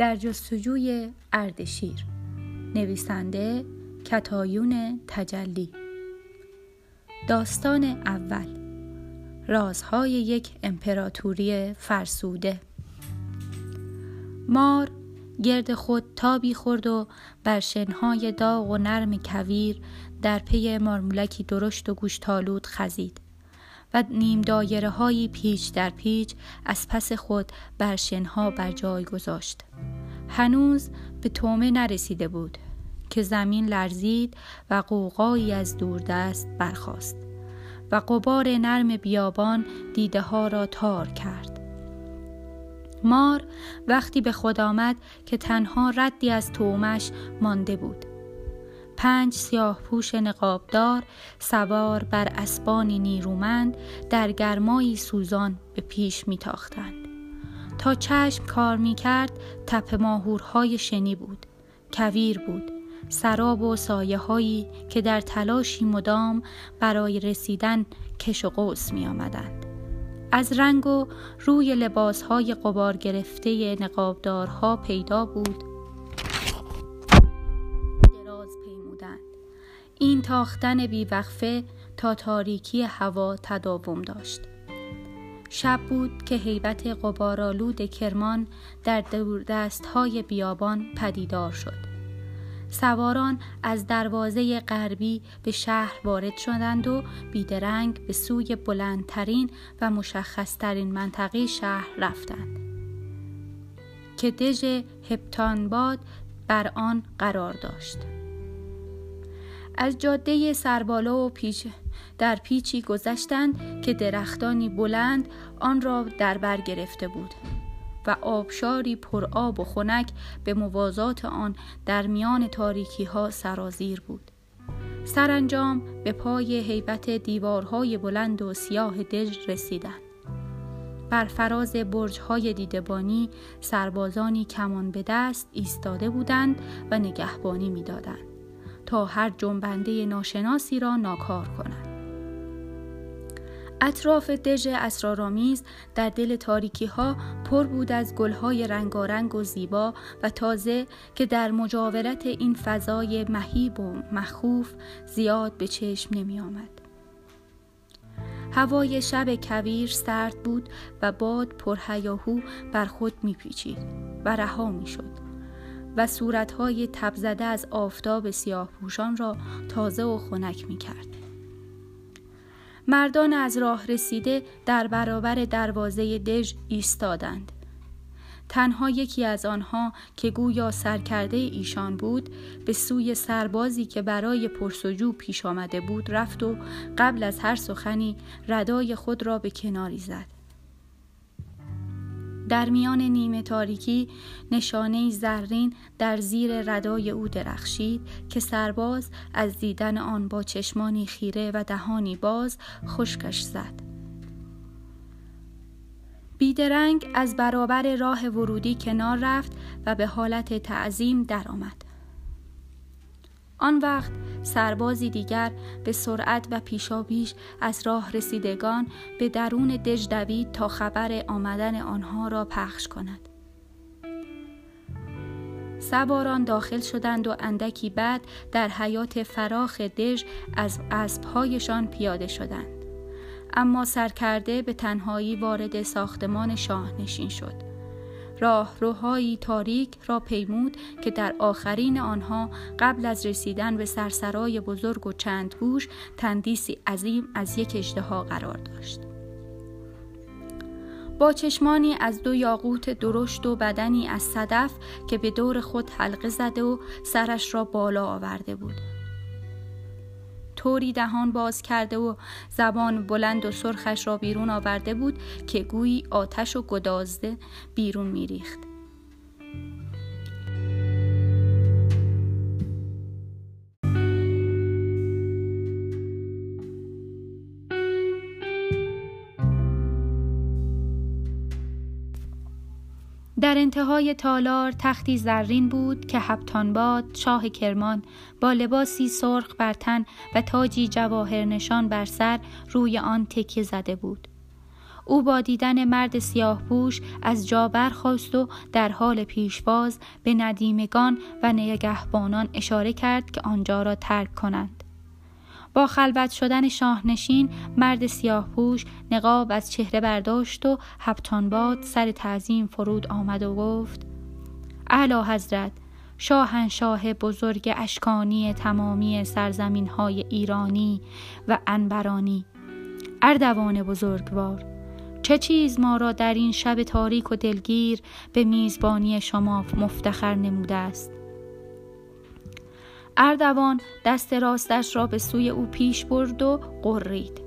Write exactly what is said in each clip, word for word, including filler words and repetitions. در جستجوی اردشیر، نویسنده کتایون تجلی. داستان اول، رازهای یک امپراتوری فرسوده. مار گرد خود تابی خورد و بر شنهای داغ و نرم کویر در پی مارمولکی درشت و گوشتالود خزید و نیم دایره هایی پیچ در پیچ از پس خود بر شنها بر جای گذاشت. هنوز به تومه نرسیده بود که زمین لرزید و قوقایی از دوردست برخاست و غبار نرم بیابان دیده ها را تار کرد. مار وقتی به خود آمد که تنها ردی از تومش مانده بود. پنج سیاه پوش نقابدار سوار بر اسبانی نیرومند در گرمایی سوزان به پیش میتاختند. تا چشم کار میکرد تپه ماهورهای شنی بود، کویر بود، سراب و سایه هایی که در تلاشی مدام برای رسیدن کش و قوس می آمدند. از رنگ و روی لباس های غبار گرفته نقابدارها پیدا بود دراز پیمودند. این تاختن بیوقفه تا تاریکی هوا تداوم داشت. شب بود که هیبت غبارآلود کرمان در دوردست های بیابان پدیدار شد. سواران از دروازه غربی به شهر وارد شدند و بیدرنگ به سوی بلندترین و مشخصترین منطقه شهر رفتند که دژ هفتانباد بر آن قرار داشت. از جاده سربالا و پیچ در پیچی گذشتند که درختانی بلند آن را در بر گرفته بود و آبشاری پرآب و خنک به موازات آن در میان تاریکی ها سرازیر بود. سرانجام به پای هیبت دیوارهای بلند و سیاه دژ رسیدند. بر فراز برج‌های دیدبانی سربازانی کمان به دست ایستاده بودند و نگهبانی می‌دادند تا هر جنبنده ناشناسی را ناکار کنند. اطراف دژ اسرارآمیز در دل تاریکی ها پر بود از گلهای رنگارنگ و زیبا و تازه که در مجاورت این فضای مهیب و مخوف زیاد به چشم نمی آمد. هوای شب کویر سرد بود و باد پرهیاهو بر خود می پیچید و رها می شد و صورتهای تبزده از آفتاب سیاه پوشان را تازه و خنک می کرد. مردان از راه رسیده در برابر دروازه دژ ایستادند. تنها یکی از آنها که گویا سرکرده ایشان بود به سوی سربازی که برای پرسجو پیش آمده بود رفت و قبل از هر سخنی ردای خود را به کناری زد. در میان نیمه تاریکی نشانه زرین در زیر ردای او درخشید که سرباز از دیدن آن با چشمانی خیره و دهانی باز خشکش زد. بیدرنگ از برابر راه ورودی کنار رفت و به حالت تعظیم درآمد. آن وقت سربازی دیگر به سرعت و پیشاپیش از راه رسیدگان به درون دژ دوید تا خبر آمدن آنها را پخش کند. سواران داخل شدند و اندکی بعد در حیات فراخ دژ از اسب‌هایشان پیاده شدند. اما سرکرده به تنهایی وارد ساختمان شاهنشین شد. راهروهای تاریک را پیمود که در آخرین آنها قبل از رسیدن به سرسرای بزرگ و چند گوش تندیسی عظیم از یک اژدها قرار داشت. با چشمانی از دو یاقوت درشت و بدنی از صدف که به دور خود حلقه زده و سرش را بالا آورده بود، طوری دهان باز کرده و زبان بلند و سرخش را بیرون آورده بود که گویی آتش و گدازده بیرون میریخت. در انتهای تالار تختی زرین بود که هفتانباد شاه کرمان با لباسی سرخ بر تن و تاجی جواهر نشان بر سر روی آن تکیه زده بود. او با دیدن مرد سیاه‌پوش از جا برخاست و در حال پیشواز به ندیمگان و نگهبانان اشاره کرد که آنجا را ترک کنند. با خلوت شدن شاهنشین، مرد سیاه‌پوش نقاب از چهره برداشت و هفتانباد سر تعظیم فرود آمد و گفت: اعلی حضرت، شاهنشاه بزرگ اشکانی تمامی سرزمین‌های ایرانی و انبرانی، اردوان بزرگوار، چه چیز ما را در این شب تاریک و دلگیر به میزبانی شما مفتخر نموده است؟ اردوان دست راستش را به سوی او پیش برد و غرید: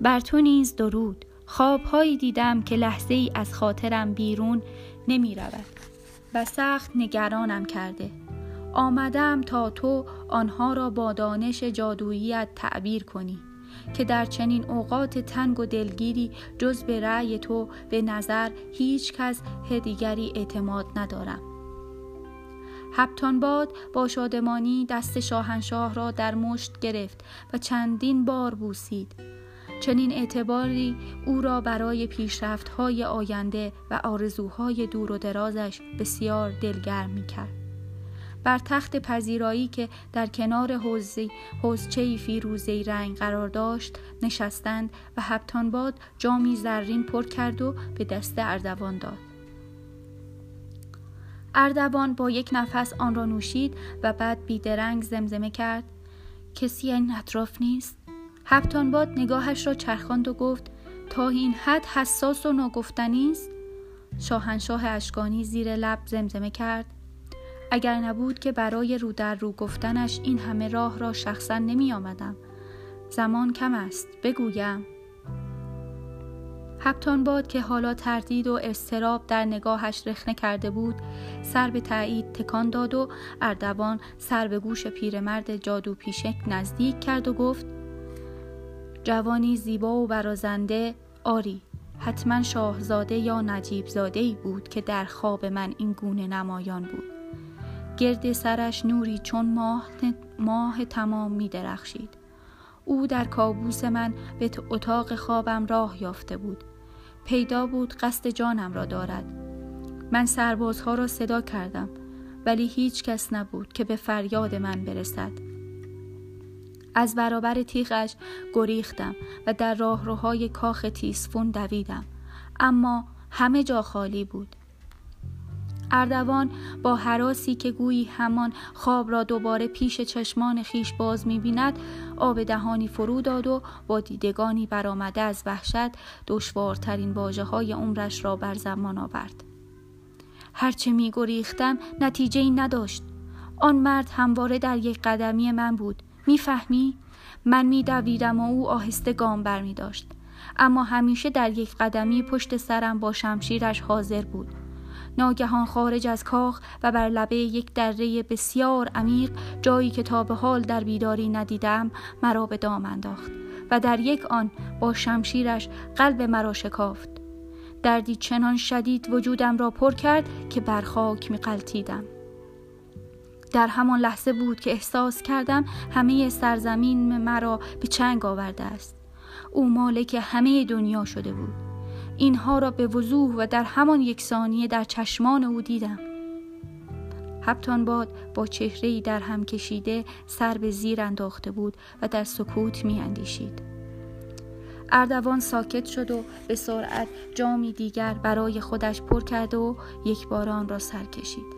بر تو نیز درود، خوابهایی دیدم که لحظه ای از خاطرم بیرون نمی رود و سخت نگرانم کرده. آمدم تا تو آنها را با دانش جادوییت تعبیر کنی که در چنین اوقات تنگ و دلگیری جز به رأی تو به نظر هیچ کس دیگری اعتماد ندارم. هفتانباد با شادمانی دست شاهنشاه را در مشت گرفت و چندین بار بوسید. چنین اعتباری او را برای پیشرفت‌های آینده و آرزوهای دور و درازش بسیار دلگرم می‌کرد. بر تخت پذیرایی که در کنار حوضی حوضچه‌ای فیروزه‌ای رنگ قرار داشت نشستند و هفتانباد جامی زرین پر کرد و به دست اردوان داد. اردوان با یک نفس آن را نوشید و بعد بیدرنگ زمزمه کرد: کسی این اطراف نیست؟ هفتانباد نگاهش را چرخاند و گفت: تا این حد حساس و نگفتنی است؟ شاهنشاه اشکانی زیر لب زمزمه کرد: اگر نبود که برای رو در رو گفتنش این همه راه را شخصا نمی آمدم. زمان کم است، بگویم. هفتانباد که حالا تردید و اضطراب در نگاهش رخنه کرده بود سر به تایید تکان داد و اردوان سر به گوش پیرمرد جادو پیشک نزدیک کرد و گفت: جوانی زیبا و برازنده، آری حتما شاهزاده یا نجیب زاده‌ای بود که در خواب من این گونه نمایان بود. گرد سرش نوری چون ماه, ماه تمام می درخشید. او در کابوس من به اتاق خوابم راه یافته بود. پیدا بود قصد جانم را دارد. من سربازها را صدا کردم ولی هیچ کس نبود که به فریاد من برسد. از برابر تیغش گریختم و در راهروهای کاخ تیسفون دویدم، اما همه جا خالی بود. اردوان با هراسی که گویی همان خواب را دوباره پیش چشمان خیش باز می‌بیند آب دهانی فرو داد و با دیدگانی برآمده از وحشت دشوارترین واژه‌های عمرش را بر زبان آورد. هرچه می‌گریختم نتیجه‌ای نداشت. آن مرد همواره در یک قدمی من بود. می‌فهمی؟ من می‌دویدم و او آهسته گام برمی‌داشت، اما همیشه در یک قدمی پشت سرم با شمشیرش حاضر بود. ناگهان خارج از کاخ و بر لبه یک دره بسیار عمیق، جایی که تا به حال در بیداری ندیدم، مرا به دام انداخت و در یک آن با شمشیرش قلب مرا شکافت. دردی چنان شدید وجودم را پر کرد که بر خاک می‌غلتیدم. در همان لحظه بود که احساس کردم همه سرزمین مرا به چنگ آورده است. او مالک همه دنیا شده بود. اینها را به وضوح و در همان یک ثانیه در چشمان او دیدم. هفتانباد با چهره‌ای در هم کشیده سر به زیر انداخته بود و در سکوت می‌اندیشید. اردوان ساکت شد و به سرعت جامی دیگر برای خودش پر کرد و یک بار آن را سر کشید.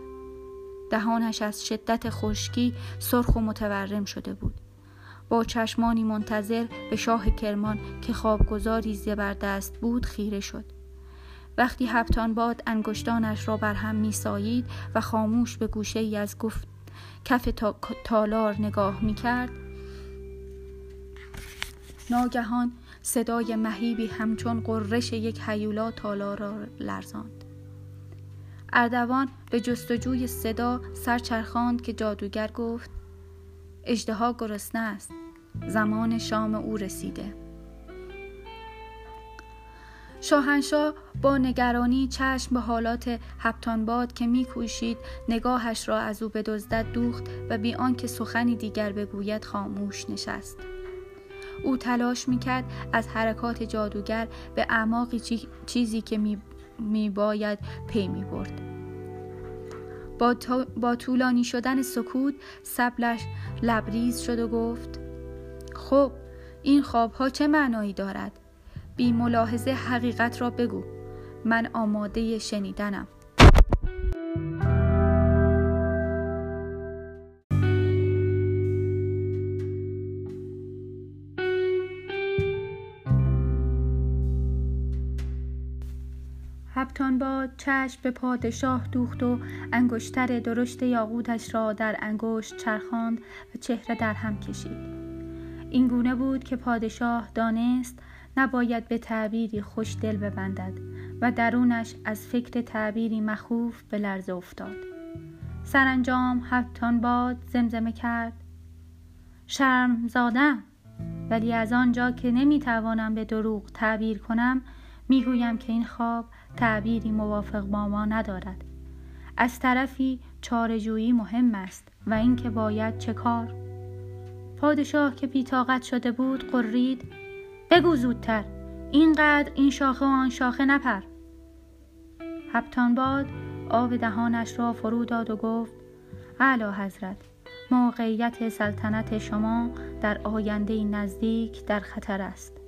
دهانش از شدت خشکی سرخ و متورم شده بود. با چشمانی منتظر به شاه کرمان که خوابگزاری زبردست بود خیره شد. وقتی هفتانباد انگشتانش را بر هم می‌سایید و خاموش به گوشه‌ای از گفت کف تا... تالار نگاه می‌کرد، ناگهان صدای مهیبی همچون قررش یک هیولا تالار را لرزاند. اردوان به جستجوی صدا سرچرخاند که جادوگر گفت: اژدها گرسنه است، زمان شام او رسیده. شاهنشاه با نگرانی چشم به حالات هفتانباد که می‌کوشید نگاهش را از او بدزدد دوخت و بی آنکه سخنی دیگر بگوید خاموش نشست. او تلاش میکرد از حرکات جادوگر به اعماق چیزی که میباید پی میبرد. با, با طولانی شدن سکوت سبلش لبریز شد و گفت: خب این خوابها چه معنایی دارد؟ بی ملاحظه حقیقت را بگو. من آماده شنیدنم. هفتانباد چشم به پادشاه دوخت و انگشتر درشت یاقوتش را در انگشت چرخاند و چهره در هم کشید. این گونه بود که پادشاه دانست نباید به تعبیری خوش دل ببندد و درونش از فکر تعبیری مخوف به لرزه افتاد. سرانجام هفتانباد زمزمه کرد: شرم زادم، ولی از آنجا که نمیتوانم به دروغ تعبیر کنم، میگویم که این خواب تعبیری موافق با ما ندارد. از طرفی چاره‌جویی مهم است و اینکه باید چه کار. پادشاه که بی‌طاقت شده بود قرید: بگو زودتر، اینقدر این شاخه و آن شاخه نپر. هفتانباد آب دهانش را فرو داد و گفت: اعلی حضرت، موقعیت سلطنت شما در آینده نزدیک در خطر است.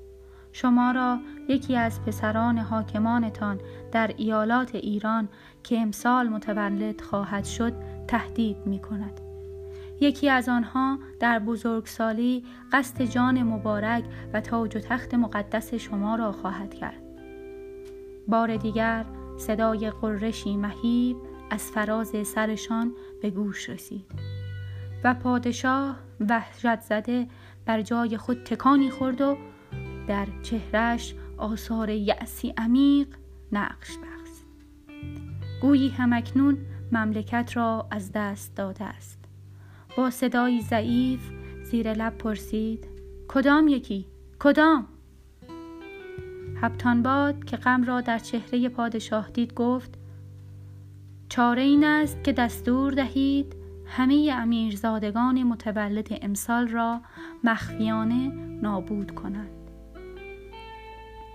شما را یکی از پسران حاکمانتان در ایالات ایران که امسال متولد خواهد شد تهدید می کند. یکی از آنها در بزرگسالی قصد جان مبارک و تاج و تخت مقدس شما را خواهد کرد. بار دیگر صدای قرشی مهیب از فراز سرشان به گوش رسید و پادشاه وحشت زده بر جای خود تکانی خورد و در چهرش آثار یأسی عمیق نقش بست. گویی همکنون مملکت را از دست داده است. با صدایی ضعیف زیر لب پرسید: کدام یکی؟ کدام؟ هفتانباد که غم را در چهره پادشاه دید گفت: چاره این است که دستور دهید همه امیرزادگان متولد امسال را مخفیانه نابود کنند.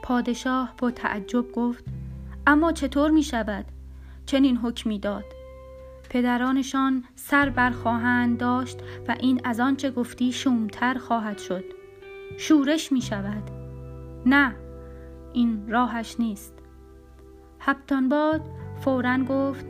پادشاه با تعجب گفت: اما چطور می شود؟ چنین حکمی داد. پدرانشان سر بر خواهند داشت و این از آن چه گفتی شومتر خواهد شد. شورش می شود. نه، این راهش نیست. هفتانباد فوراً گفت: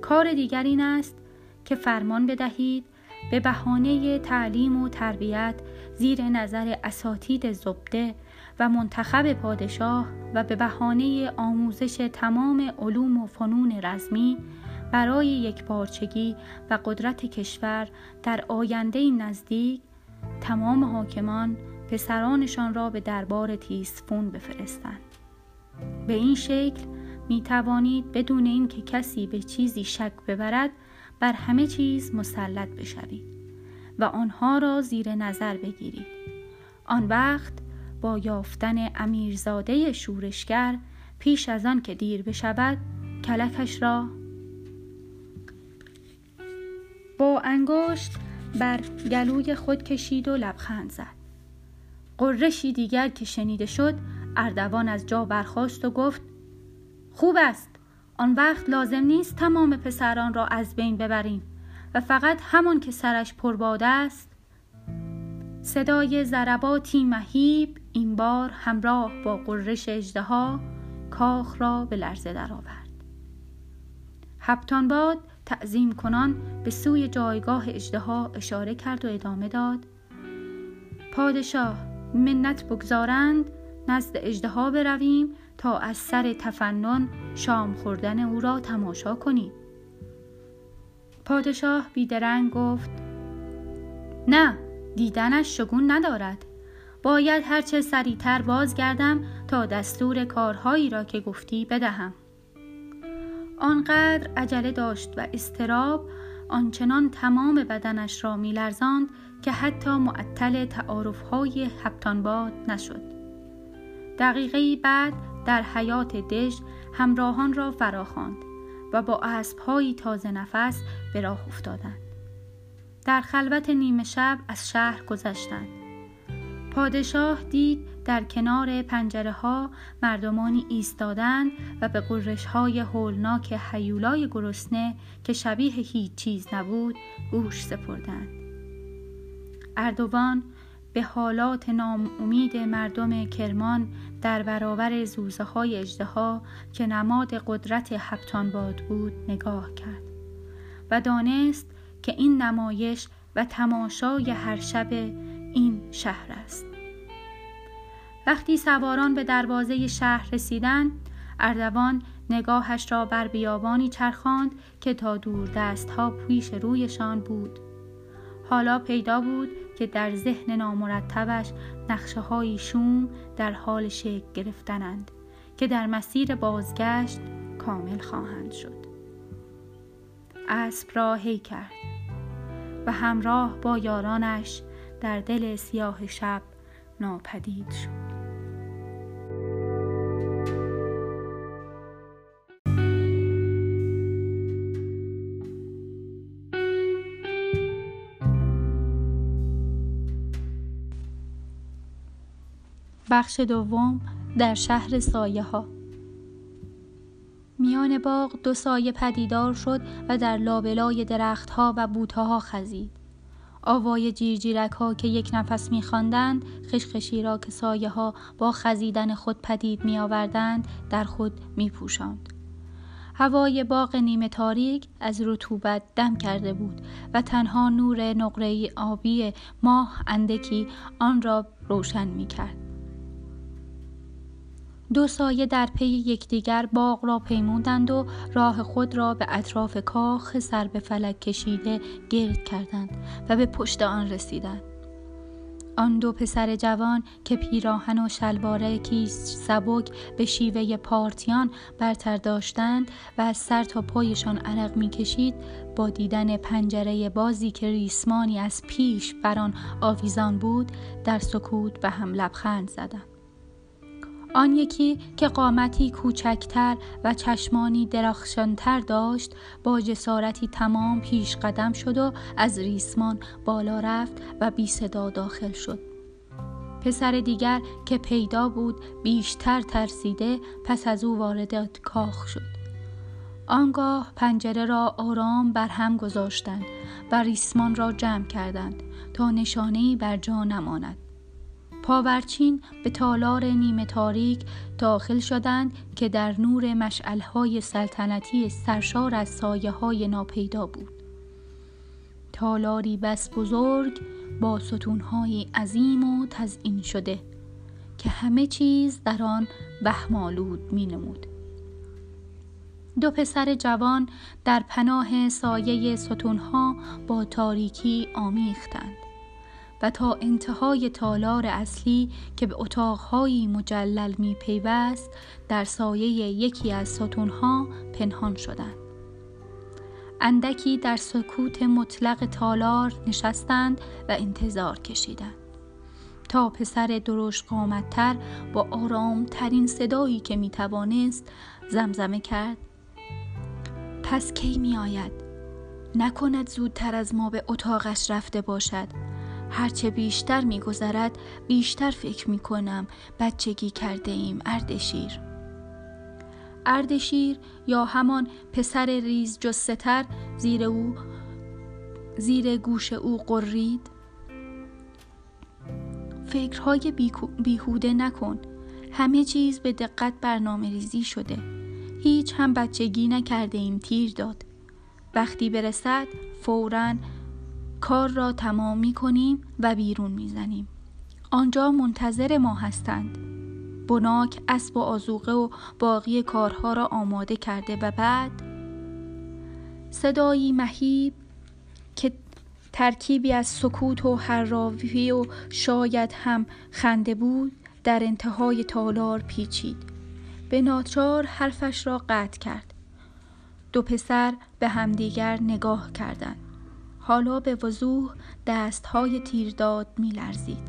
کار دیگر این است که فرمان بدهید به بهانه تعلیم و تربیت زیر نظر اساتید زبده و منتخب پادشاه و به بهانه آموزش تمام علوم و فنون رزمی برای یک پارچگی و قدرت کشور در آینده نزدیک تمام حاکمان پسرانشان را به دربار تیسفون بفرستند. به این شکل می توانید بدون این که کسی به چیزی شک ببرد بر همه چیز مسلط بشوید و آنها را زیر نظر بگیرید. آن وقت با یافتن امیرزاده شورشگر پیش از آن که دیر بشود کلکش را با انگشت بر گلوی خود کشید و لبخند زد. قرشی دیگر که شنیده شد اردوان از جا برخاست و گفت: خوب است. آن وقت لازم نیست تمام پسران را از بین ببریم و فقط همان که سرش پرباده است. صدای ضرباتی مهیب این بار همراه با قرش اژدها کاخ را به لرزه درآورد. هفتانباد تعظیم کنان به سوی جایگاه اژدها اشاره کرد و ادامه داد: پادشاه منت بگذارند نزد اژدها برویم تا از سر تفنن شام خوردن او را تماشا کنیم. پادشاه بیدرنگ گفت: نه، دیدنش شگون ندارد. باید هرچه سریعتر بازگردم تا دستور کارهایی را که گفتی بدهم. آنقدر عجله داشت و اضطراب آنچنان تمام بدنش را می‌لرزاند که حتی معطل تعارف‌های هفتانباد نشد. دقیقه‌ای بعد در حیاط دژ همراهان را فراخواند و با اسب‌های تازه نفس به راه افتادند. در خلوت نیمه شب از شهر گذشتند. پادشاه دید در کنار پنجره ها مردمانی ایستادند و به غرش های هولناک هیولای گرسنه که شبیه هیچ چیز نبود گوش سپردند. اردوان به حالات ناامید مردم کرمان در برابر زوزه های اژدها که نماد قدرت هفتانباد بود نگاه کرد و دانست که این نمایش و تماشای هر شب این شهر است. وقتی سواران به دروازه شهر رسیدند، اردوان نگاهش را بر بیابانی چرخاند که تا دور دست ها پیش رویشان بود. حالا پیدا بود که در ذهن نامرتبش نقشه های شوم در حال شکل گرفتنند که در مسیر بازگشت کامل خواهند شد. اسب را هی کرد و همراه با یارانش در دل سیاه شب ناپدید شد. بخش دوم، در شهر سایه ها. میان باغ دو سایه پدیدار شد و در لابلای درخت ها و بوته ها خزید. آوای جیرجیرک ها که یک نفس می خواندند، خشخشی را که سایه ها با خزیدن خود پدید می آوردند در خود می پوشاند. هوای باغ نیمه تاریک از رطوبت دم کرده بود و تنها نور نقره‌ای آبی ماه اندکی آن را روشن می کرد. دو سایه در پی یکدیگر باغ را پیمودند و راه خود را به اطراف کاخ سر به فلک کشیده گرد کردند و به پشت آن رسیدند. آن دو پسر جوان که پیراهن و شلوار کیس سبک به شیوه پارتیان برتر داشتند و از سر تا پایشان عرق می‌کشید، با دیدن پنجره بازی که ریسمانی از پیش بر آن آویزان بود، در سکوت به هم لبخند زدند. آن یکی که قامتی کوچکتر و چشمانی درخشانتر داشت، با جسارتی تمام پیش قدم شد و از ریسمان بالا رفت و بی صدا داخل شد. پسر دیگر که پیدا بود بیشتر ترسیده، پس از او وارد کاخ شد. آنگاه پنجره را آرام بر هم گذاشتند و ریسمان را جمع کردند تا نشانه‌ای بر جا نماند. پاورچین به تالار نیمه تاریک داخل شدند که در نور مشعل‌های سلطنتی سرشار از سایه‌های ناپیدا بود. تالاری بس بزرگ با ستون‌های عظیم و تزئین شده که همه چیز در آن وهم‌آلود می‌نمود. دو پسر جوان در پناه سایه ستون‌ها با تاریکی آمیختند و تا انتهای تالار اصلی که به اتاق‌های مجلل می‌پیوست، در سایه یکی از ستون‌ها پنهان شدند. اندکی در سکوت مطلق تالار نشستند و انتظار کشیدند تا پسر درشت قامت‌تر با آرام‌ترین صدایی که می‌توانست زمزمه کرد: پس کی می‌آید؟ نکند زودتر از ما به اتاقش رفته باشد. هرچه بیشتر می‌گذرد بیشتر فکر می‌کنم بچگی کرده ایم. اردشیر اردشیر یا همان پسر ریز جثه‌تر زیر او زیر گوش او قرید: فکرهای بیهوده نکن، همه چیز به دقت برنامه ریزی شده، هیچ هم بچگی نکرده ایم تیرداد. وقتی برسد فوراً کار را تمام می کنیم و بیرون می زنیم. آنجا منتظر ما هستند. بناک اسب و آذوقه و باقی کارها را آماده کرده و بعد صدایی مهیب که ترکیبی از سکوت و هرراوی و شاید هم خنده بود در انتهای تالار پیچید. به ناچار حرفش را قطع کرد. دو پسر به همدیگر نگاه کردند. حالا به وضوح دستهای تیرداد می لرزید.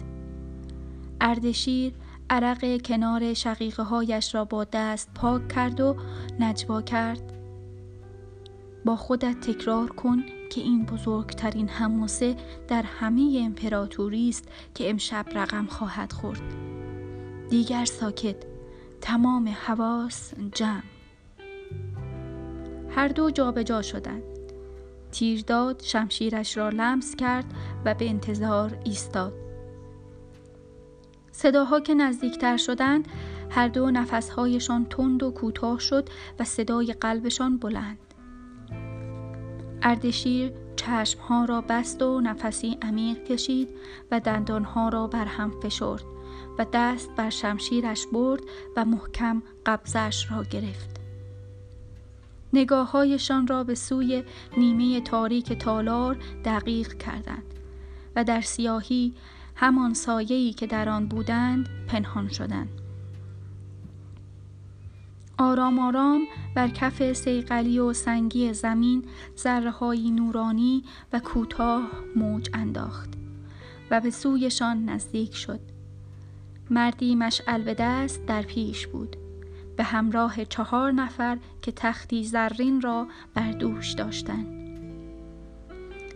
اردشیر عرق کنار شقیقه هایش را با دست پاک کرد و نجوا کرد: با خودت تکرار کن که این بزرگترین حماسه در همه امپراتوری است که امشب رقم خواهد خورد. دیگر ساکت، تمام حواس جمع. هر دو جا به جا شدند. تیرداد شمشیرش را لمس کرد و به انتظار ایستاد. صداها که نزدیکتر شدند، هر دو نفسهایشان تند و کوتاه شد و صدای قلبشان بلند. اردشیر چشمها را بست و نفسی عمیق کشید و دندانها را بر هم فشرد و دست بر شمشیرش برد و محکم قبضش را گرفت. نگاه‌هایشان را به سوی نیمه تاریک تالار دقیق کردند و در سیاهی همان سایه‌ای که در آن بودند پنهان شدند. آرام آرام بر کف صیقلی و سنگی زمین ذره‌های نورانی و کوتاه موج انداخت و به سویشان نزدیک شد. مردی مشعل به دست در پیش بود، به همراه چهار نفر که تختی زرین را بر دوش داشتند.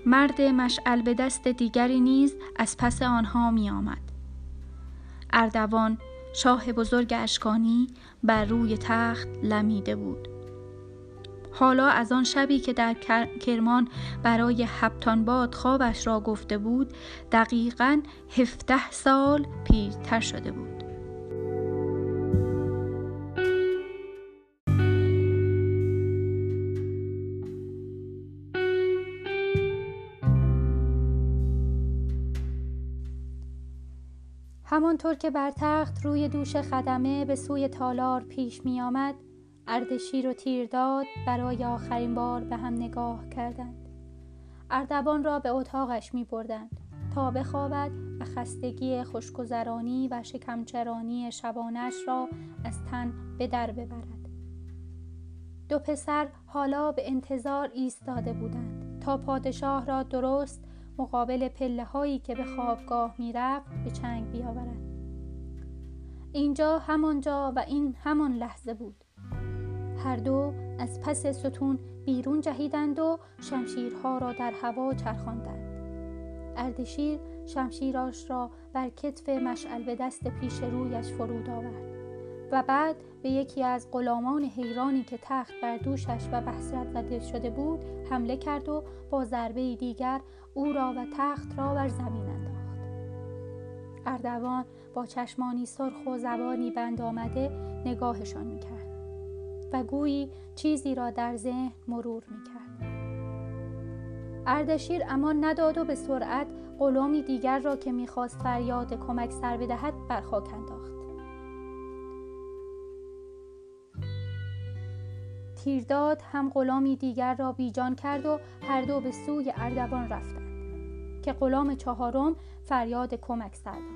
مرد مشعل به دست دیگری نیز از پس آنها می آمد. اردوان، شاه بزرگ اشکانی، بر روی تخت لمیده بود. حالا از آن شبی که در کرمان برای هفتانباد خوابش را گفته بود، دقیقاً هفده سال پیرتر شده بود. همانطور که بر تخت روی دوش خدمه به سوی تالار پیش می آمد، اردشیر و تیرداد برای آخرین بار به هم نگاه کردند. اردوان را به اتاقش می بردند تا بخوابد و خستگی خوشگذرانی و شکمچرانی شبانش را از تن به در ببرد. دو پسر حالا به انتظار ایستاده بودند تا پادشاه را درست مقابل پله هایی که به خوابگاه می رفت به چنگ بیاورد. اینجا همانجا و این همان لحظه بود. هر دو از پس ستون بیرون جهیدند و شمشیرها را در هوا چرخاندند. اردشیر شمشیرش را بر کتف مشعل به دست پیش رویش فرود آورد و بعد به یکی از غلامان حیرانی که تخت بر دوشش و بحثرت زده شده بود حمله کرد و با ضربه دیگر او را و تخت را بر زمین انداخت. اردوان با چشمانی سرخ و زبانی بند آمده نگاهشان میکرد و گویی چیزی را در ذهن مرور میکرد. اردشیر امان نداد و به سرعت غلامی دیگر را که میخواست فریاد کمک سر بدهد بر خاک انداخت. تیرداد هم غلامی دیگر را بیجان کرد و هر دو به سوی اردوان رفتند که غلام چهارم فریاد کمک سر داد.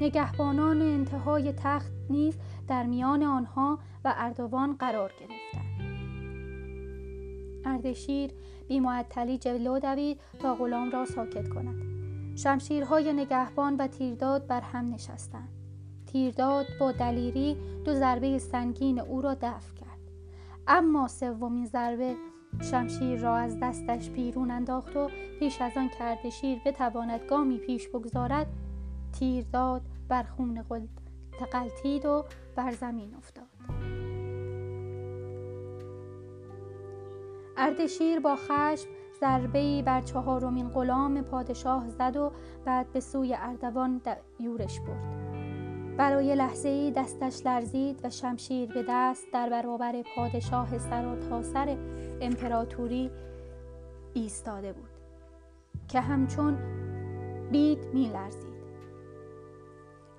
نگهبانان انتهای تخت نیز در میان آنها و اردوان قرار گرفتند. اردشیر بی معطلی جلو دوید تا غلام را ساکت کند. شمشیرهای نگهبان و تیرداد بر هم نشستند. تیرداد با دلیری دو ضربه سنگین او را دفع کرد، اما سومین ضربه شمشیر را از دستش بیرون انداخت و پیش از آن که اردشیر بتواند گامی پیش بگذارد، تیرداد بر خون غلتید و بر زمین افتاد. اردشیر با خشم ضربه‌ای بر چهارمین غلام پادشاه زد و بعد به سوی اردوان یورش برد. برای لحظه‌ای دستش لرزید و شمشیر به دست در برابر پادشاه سرتاسر امپراتوری ایستاده بود که همچون بید می‌لرزید.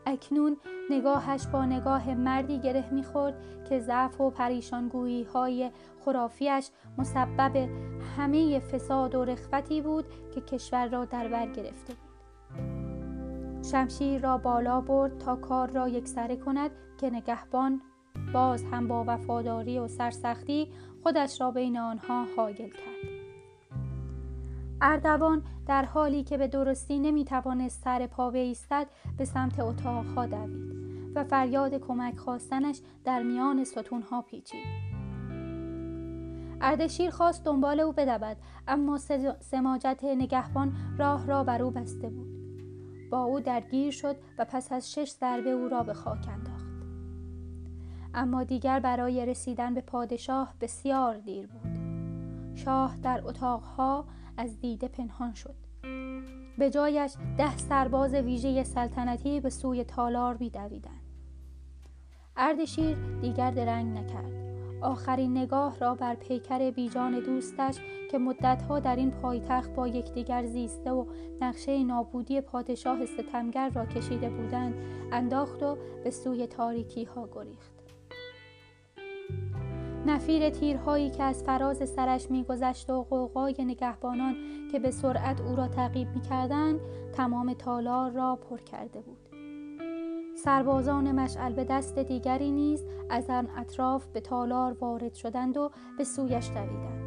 اکنون نگاهش با نگاه مردی گره می‌خورد که ضعف و پریشانگویی‌های خرافی‌اش مسبب همه فساد و رخوتی بود که کشور را در بر گرفته بود. شمشیر را بالا برد تا کار را یکسره کند که نگهبان باز هم با وفاداری و سرسختی خودش را بین آنها حائل کرد. اردوان در حالی که به درستی نمی‌توانست سر پا بایستد به سمت اتاق‌ها دوید و فریاد کمک خواستنش در میان ستون‌ها پیچید. اردشیر خواست دنبال او بدود، اما سماجت نگهبان راه را بر او بسته بود. با او درگیر شد و پس از شش ضربه او را به خاک انداخت. اما دیگر برای رسیدن به پادشاه بسیار دیر بود. شاه در اتاقها از دیده پنهان شد. به جایش ده سرباز ویژه سلطنتی به سوی تالار می‌دویدند. اردشیر دیگر درنگ نکرد. آخرین نگاه را بر پیکر بیجان دوستش که مدتها در این پایتخت با یکدیگر زیسته و نقشه نابودی پادشاه ستمگر را کشیده بودند انداخت و به سوی تاریکی ها گریخت. نفیر تیرهایی که از فراز سرش می‌گذشت و غوغای نگهبانان که به سرعت او را تعقیب می‌کردند تمام تالار را پر کرده بود. سربازان مشعل به دست دیگری نیز از آن اطراف به تالار وارد شدند و به سویش دویدند.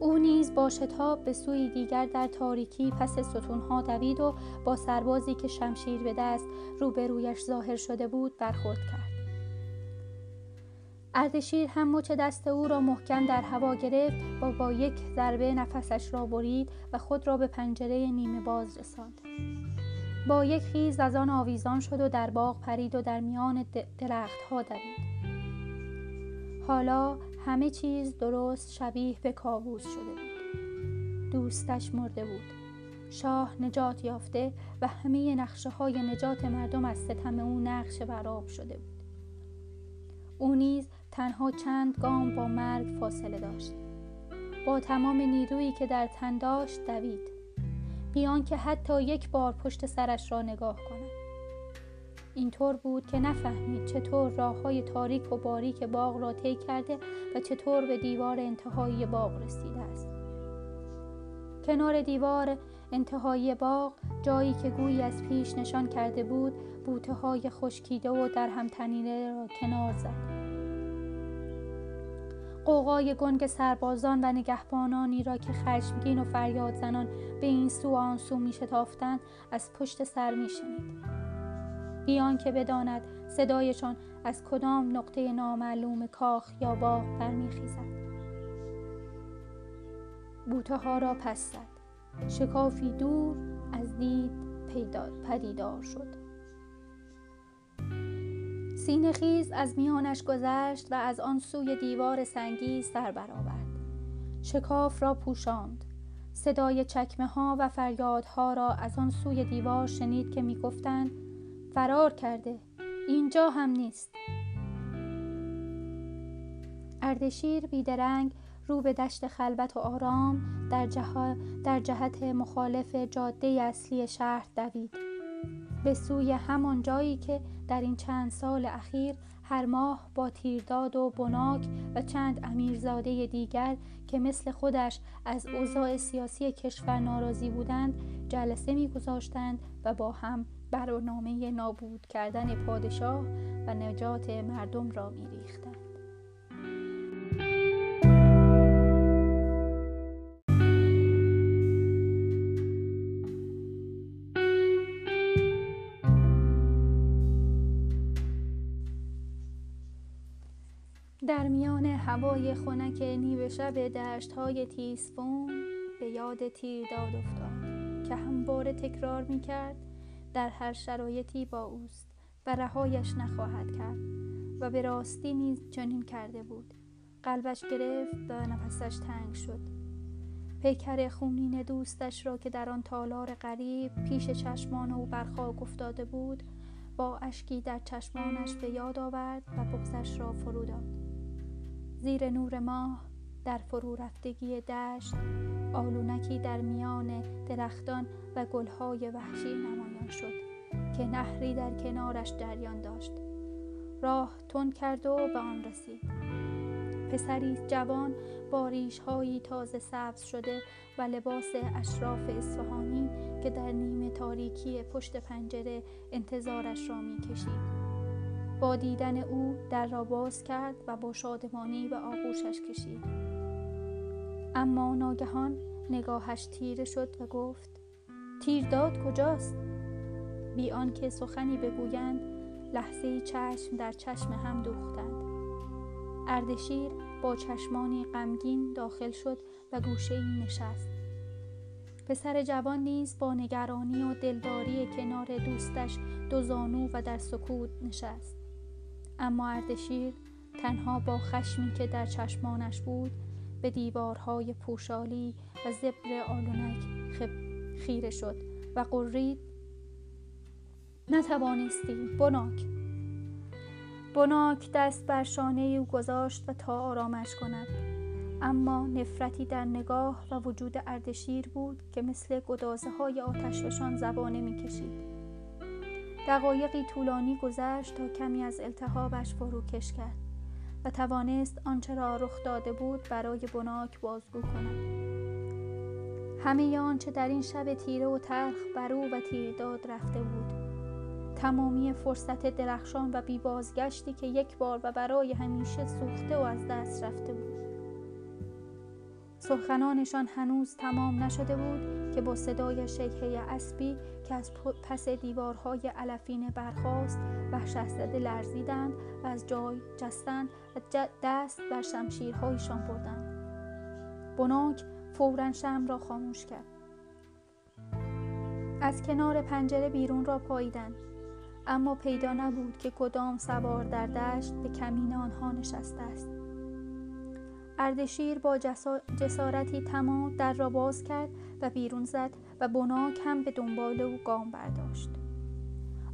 او نیز با شتاب به سوی دیگر در تاریکی پس ستونها دوید و با سربازی که شمشیر به دست روبرویش ظاهر شده بود برخورد کرد. اردشیر هم مچ دست او را محکم در هوا گرفت و با یک ضربه نفسش را برید و خود را به پنجره نیمه باز رساند. با یک خیز از آن آویزان شد و در باغ پرید و در میان درختها دوید. حالا همه چیز درست شبیه به کابوس شده بود. دوستش مرده بود. شاه نجات یافته و همه نقشه های نجات مردم از ستم او نقش برآب شده بود. او نیز تنها چند گام با مرگ فاصله داشت. با تمام نیرویی که در تن داشت دوید، بیان که حتی یک بار پشت سرش را نگاه کند. اینطور بود که نفهمید چطور راه‌های تاریک و باریک باغ را طی کرده و چطور به دیوار انتهایی باغ رسیده است. کنار دیوار انتهایی باغ، جایی که گویی از پیش نشان کرده بود، بوته‌های خشکیده و در هم تنیده را کنار زد. قوقای گنگ سربازان و نگهبانانی را که خشمگین و فریاد زنان به این سو و آن سو می شتافتند از پشت سر می شنید. بیان که بداند صدایشان از کدام نقطه نامعلوم کاخ یا باغ برمی خیزد. بوته ها را پس زد. شکافی دور از دید پدیدار شد. سینه خیز از میانش گذشت و از آن سوی دیوار سنگی سر برآورد. شکاف را پوشاند. صدای چکمه ها و فریاد ها را از آن سوی دیوار شنید که می گفتند فرار کرده، اینجا هم نیست. اردشیر بیدرنگ رو به دشت خلوت و آرام در, جه... در جهت مخالف جاده اصلی شهر دوید، به سوی همان جایی که در این چند سال اخیر هر ماه با تیرداد و بناک و چند امیرزاده دیگر که مثل خودش از اوضاع سیاسی کشور ناراضی بودند جلسه می‌گذاشتند و با هم برنامه نابود کردن پادشاه و نجات مردم را می‌ریختند. در میان هوای خنک نیمه شب دشت‌های تیسفون به یاد تیرداد افتاد که همواره تکرار می‌کرد در هر شرایطی با اوست و رهایش نخواهد کرد و به راستی نیز چنین کرده بود. قلبش گرفت و نفسش تنگ شد. پیکر خونین دوستش را که در آن تالار غریب پیش چشمان او بر خاک افتاده بود با اشکی در چشمانش به یاد آورد و بغضش را فرو داد. زیر نور ماه در فرو رفتگی دشت آلونکی در میان درختان و گلهای وحشی نمایان شد که نهری در کنارش جریان داشت. راه تند کرد و به آن رسید. پسری جوان با ریش‌هایی تازه سبز شده و لباس اشراف اصفهانی که در نیمه تاریکی پشت پنجره انتظارش را می‌کشید، با دیدن او در را باز کرد و با شادمانی به آغوشش کشید. اما ناگهان نگاهش تیره شد و گفت تیرداد کجاست؟ بی آنکه سخنی بگویند لحظه‌ای چشم در چشم هم دوختند. اردشیر با چشمانی غمگین داخل شد و گوشه‌ای نشست. پسر جوان نیز با نگرانی و دلداری کنار دوستش دو زانو و در سکوت نشست. اما اردشیر تنها با خشمی که در چشمانش بود به دیوارهای پوشالی و زبر آلونک خیره شد و قرید: نتوانستی بناک. بناک دست بر شانه او گذاشت و تا آرامش کند، اما نفرتی در نگاه و وجود اردشیر بود که مثل گدازه‌های آتشفشان زبانه می‌کشید. دقایقی طولانی گذشت تا کمی از التهابش فروکش کرد و توانست آنچه را رخ داده بود برای بناک بازگو کند. همه آنچه در این شب تیره و تلخ بر او و تیرداد رفته بود، تمامی فرصت درخشان و بی بازگشتی که یک بار و برای همیشه سوخته و از دست رفته بود. سخنانشان هنوز تمام نشده بود که با صدای شیهه اسبی که از پس دیوارهای علفین برخاست وحشت‌زده لرزیدند و از جای جستند و دست بر شمشیرهایشان بردند. بناک فوراً شمع را خاموش کرد. از کنار پنجره بیرون را پاییدند، اما پیدا نبود که کدام سوار در دشت به کمینه آنها نشسته است. اردشیر با جسارتی تمام در را باز کرد و بیرون زد و بناک هم به دنبال او گام برداشت.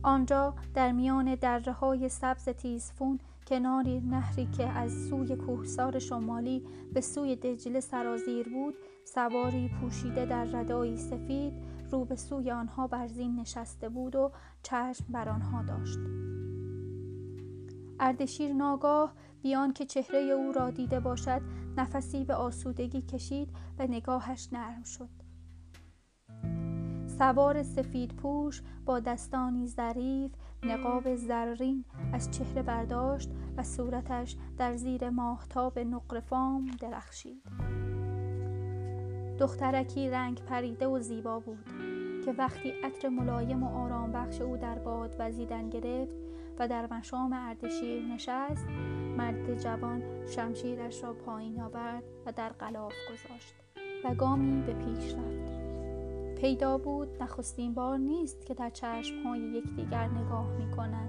آنجا در میان دره‌های سبز تیسفون کنار نهری که از سوی کوهسار شمالی به سوی دجله سرازیر بود، سواری پوشیده در ردایی سفید رو به سوی آنها برزین نشسته بود و چشم بر آنها داشت. اردشیر ناگاه بیان که چهره او را دیده باشد نفسی به آسودگی کشید و نگاهش نرم شد. سوار سفید پوش با دستانی ظریف نقاب زرین از چهره برداشت و صورتش در زیر ماهتاب نقرفام درخشید. دخترکی رنگ پریده و زیبا بود که وقتی عطر ملایم و آرام بخش او در باد وزیدن گرفت و در مشام اردشیر نشست، مرد جوان شمشیرش را پایین آورد و در غلاف گذاشت و گامی به پیش رفت. پیدا بود نخستین بار نیست که در چشم‌های یکدیگر نگاه می‌کنند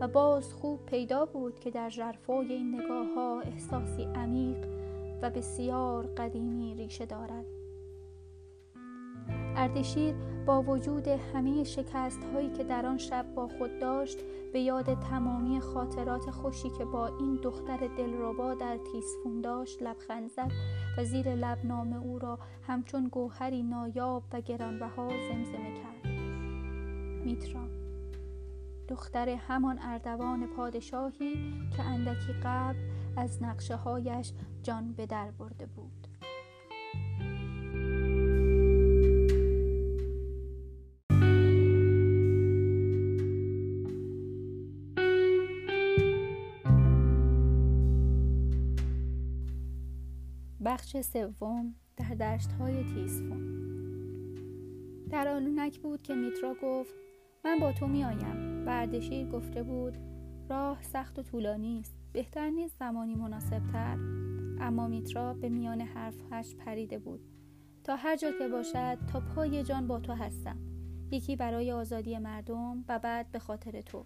و باز خوب پیدا بود که در ژرفای این نگاه‌ها احساسی عمیق و بسیار قدیمی ریشه دارد. اردشیر با وجود همه شکست‌هایی که در آن شب با خود داشت به یاد تمامی خاطرات خوشی که با این دختر دلربا در تیسفون داشت لبخند زد و زیر لب نام او را همچون گوهری نایاب و گرانبها زمزمه کرد: میترا، دختر همان اردوان پادشاهی که اندکی قبل از نقشه هایش جان به در برده بود. بخش سوم، در دشت‌های تیسفون. در آلونک بود که میترا گفت: من با تو میایم. اردشیر گفته بود راه سخت و طولانی است، بهتر نیست زمانی مناسب‌تر. اما میترا به میان حرفش پریده بود: تا هر جا که باشد، تا پای جان با تو هستم، یکی برای آزادی مردم و بعد به خاطر تو.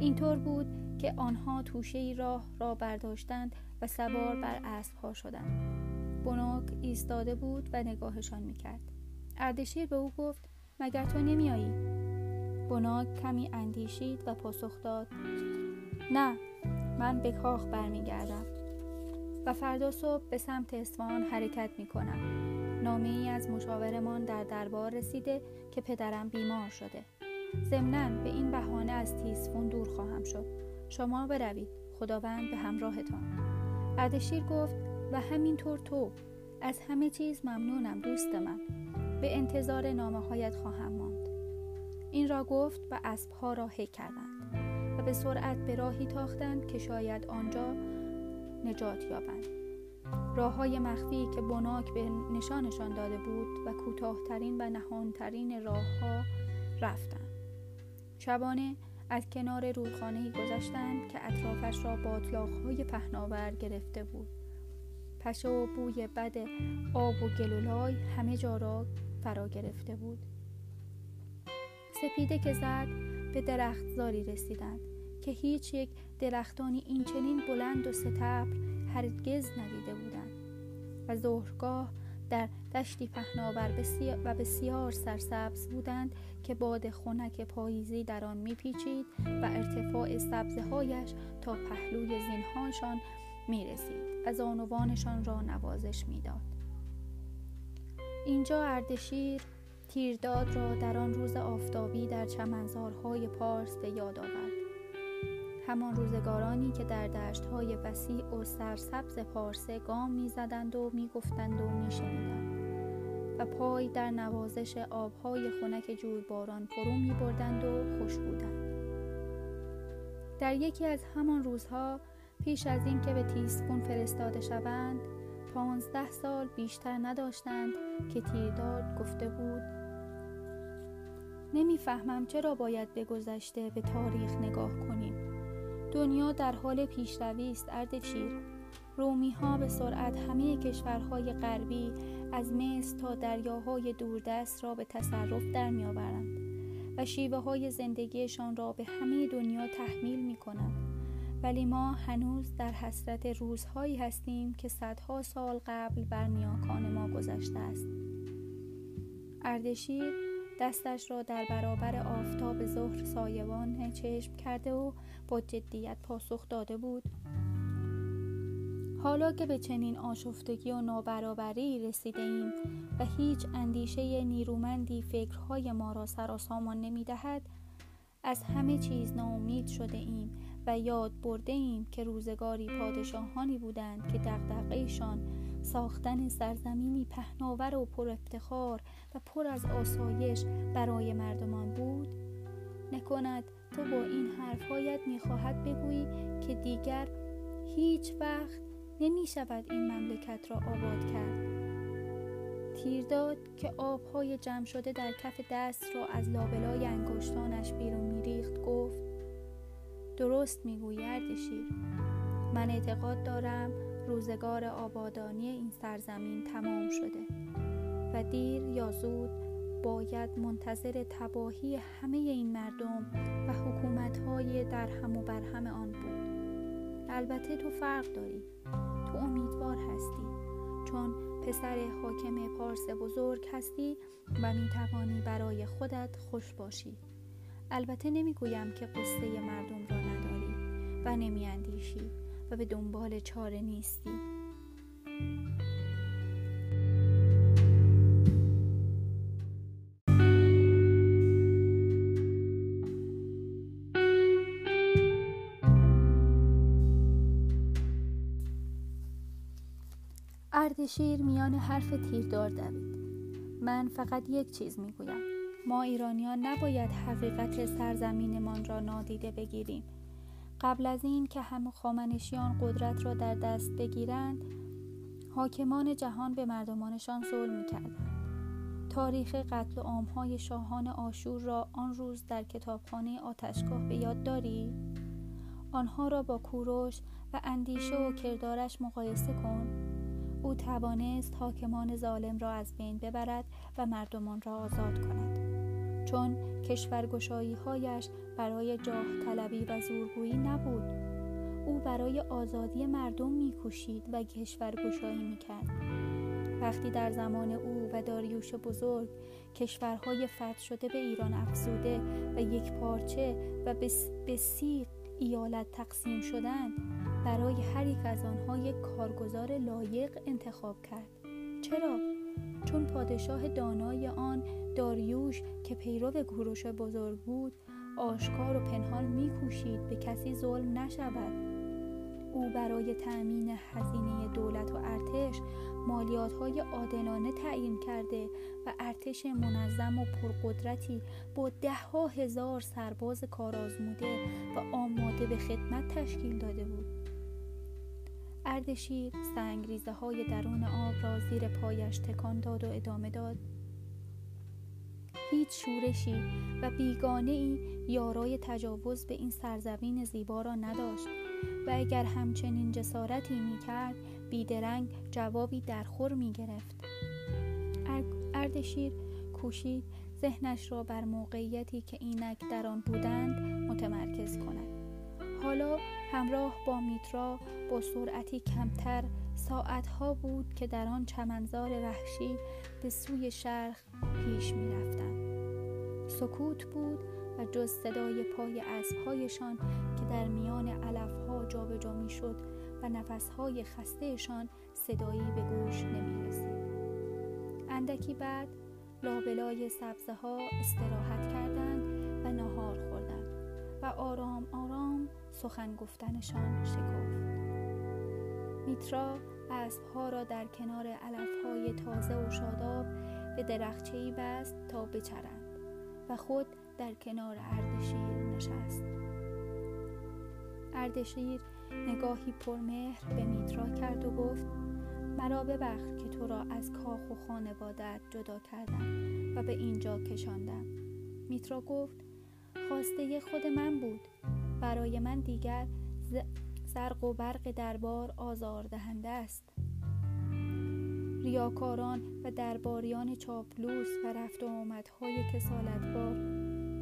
اینطور بود که آنها توشه‌ای راه را برداشتند و سوار بر اسب‌ها شدند. بناک ایستاده بود و نگاهشان میکرد. اردشیر به او گفت: مگر تو نمیایی؟ بناک کمی اندیشید و پاسخ داد: نه، من به کاخ برمیگردم و فردا صبح به سمت اصفهان حرکت میکنم. نامه‌ای از مشاورمان در دربار رسیده که پدرم بیمار شده. ضمناً به این بهانه از تیسفون دور خواهم شد. شما بروید، خداوند به همراهتان. اردشیر گفت: و همینطور تو. از همه چیز ممنونم دوست من. به انتظار نامه‌هایت خواهم ماند. این را گفت و اسب‌ها را هی کردند و به سرعت به راهی تاختند که شاید آنجا نجات یابند. راه‌های مخفی که بناک به نشانشان داده بود و کوتاه‌ترین و نهان‌ترین راه‌ها رفتند. شبانه از کنار رودخانه‌ای گذشتند که اطرافش را بادلاق‌های پهناور گرفته بود پشه و بوی بد آب و گلولای همه جا را فرا گرفته بود. سپیده که زد به درختزاری رسیدند که هیچ یک درختانی این چنین بلند و ستبر هرگز ندیده بودند و ظهرگاه در دشتی پهناور بسیار و بسیار سرسبز بودند که باد خنک پاییزی در آن میپیچید و ارتفاع سبزهایش تا پهلوی زینهانشان میرسید و زانوانشان را نوازش میداد. اینجا اردشیر تیرداد را در آن روز آفتابی در چمنزارهای پارس به یاد آورد. همان روزگارانی که در دشت‌های وسیع و سرسبز پارسه گام می‌زدند و می‌گفتند و می‌شنیدند و پای در نوازش آب‌های خنک جویباران فرو می‌بردند و خوش بودند. در یکی از همان روزها پیش از این که به تیسفون فرستاده شوند، پانزده سال بیشتر نداشتند که تیرداد گفته بود: نمی‌فهمم چرا باید به گذشته، به تاریخ نگاه کنیم. دنیا در حال پیشروی است اردشیر. رومی ها به سرعت همه کشورهای غربی از مصر تا دریاهای دوردست را به تصرف در می آورند و شیوه های زندگیشان را به همه دنیا تحمیل می کنند. ولی ما هنوز در حسرت روزهایی هستیم که صدها سال قبل بر نیاکان ما گذشته است. اردشیر دستش را در برابر آفتاب ظهر سایوان چشم کرده و با جدیت پاسخ داده بود: حالا که به چنین آشفتگی و نابرابری رسیده ایم و هیچ اندیشه نیرومندی فکرهای ما را سر و سامان نمی دهد، از همه چیز ناامید شده ایم و یاد برده ایم که روزگاری پادشاهانی بودند که دغدغه‌شان ساختن سرزمینی پهناور و پر افتخار و پر از آسایش برای مردمان بود. نکند تو با این حرفهایت میخواهد بگویی که دیگر هیچ وقت نمیشود این مملکت را آباد کرد؟ تیرداد که آبهای جمع شده در کف دست را از لابلای انگشتانش بیرون میریخت گفت: درست میگویی اردشیر. من اعتقاد دارم روزگار آبادانی این سرزمین تمام شده و دیر یا زود باید منتظر تباهی همه این مردم و حکومت‌های در هم و بر هم آن بود. البته تو فرق داری، تو امیدوار هستی، چون پسر حاکم پارس بزرگ هستی و میتوانی برای خودت خوش باشی. البته نمیگویم که قصه مردم را نداری و نمیاندیشی و به دنبال چاره نیستی. اردشیر میان حرف تیرداد دوید: من فقط یک چیز میگویم. ما ایرانیان نباید حقیقت سرزمینمان را نادیده بگیریم. قبل از این که هم خامنشیان قدرت را در دست بگیرند، حاکمان جهان به مردمانشان ظلم می‌کردند. تاریخ قتل عام‌های شاهان آشور را آن روز در کتابخانه آتشگاه به یاد داری؟ آنها را با کوروش و اندیشه و کردارش مقایسه کن. او توانست حاکمان ظالم را از بین ببرد و مردمان را آزاد کند، چون کشورگشایی‌هایش برای جاه طلبی و زورگویی نبود. او برای آزادی مردم می‌کوشید و کشورگشایی می‌کرد. وقتی در زمان او و داریوش بزرگ کشورهای فتح شده به ایران افزوده و یک پارچه و به سی ایالت تقسیم شدند، برای هر یک از آنها یک کارگزار لایق انتخاب کرد. چرا؟ چون پادشاه دانای آن، داریوش که پیرو کوروش بزرگ بود، آشکار و پنهان می‌کوشید به کسی ظلم نشود. او برای تأمین هزینه دولت و ارتش مالیات‌های عادلانه تعیین کرده و ارتش منظم و پرقدرتی با ده‌ها هزار سرباز کارآزموده و آماده به خدمت تشکیل داده بود. اردشیر سنگریزه های درون آب را زیر پایش تکان داد و ادامه داد: هیچ شورشی و بیگانه ای یارای تجاوز به این سرزمین زیبا را نداشت و اگر همچنین جسارتی می کرد بیدرنگ جوابی در خور می گرفت. اردشیر کوشید ذهنش را بر موقعیتی که اینک در آن بودند متمرکز کند. حالا همراه با میترا با سرعتی کمتر ساعتها بود که در آن چمنزار وحشی به سوی شرق پیش می رفتند. سکوت بود و جز صدای پای اسب‌هایشان که در میان علف‌ها جابجا می‌شد و نفس‌های خسته‌شان صدایی به گوش نمی‌رسید. اندکی بعد لابلای سبزه‌ها استراحت کردند و ناهار خوردند و آرام آرام سخن گفتنشان شکفت. میترا اسب‌ها را در کنار علف‌های تازه و شاداب به درخچه‌ای بست تا بچرند و خود در کنار اردشیر نشست. اردشیر نگاهی پرمهر به میترا کرد و گفت: مرا ببخش که تو را از کاخ و خانواده‌ات جدا کردم و به اینجا کشاندم. میترا گفت: خواسته خود من بود. برای من دیگر زرق و برق دربار آزاردهنده است. ریاکاران و درباریان چاپلوس و رفت و آمدهای کسالتبار،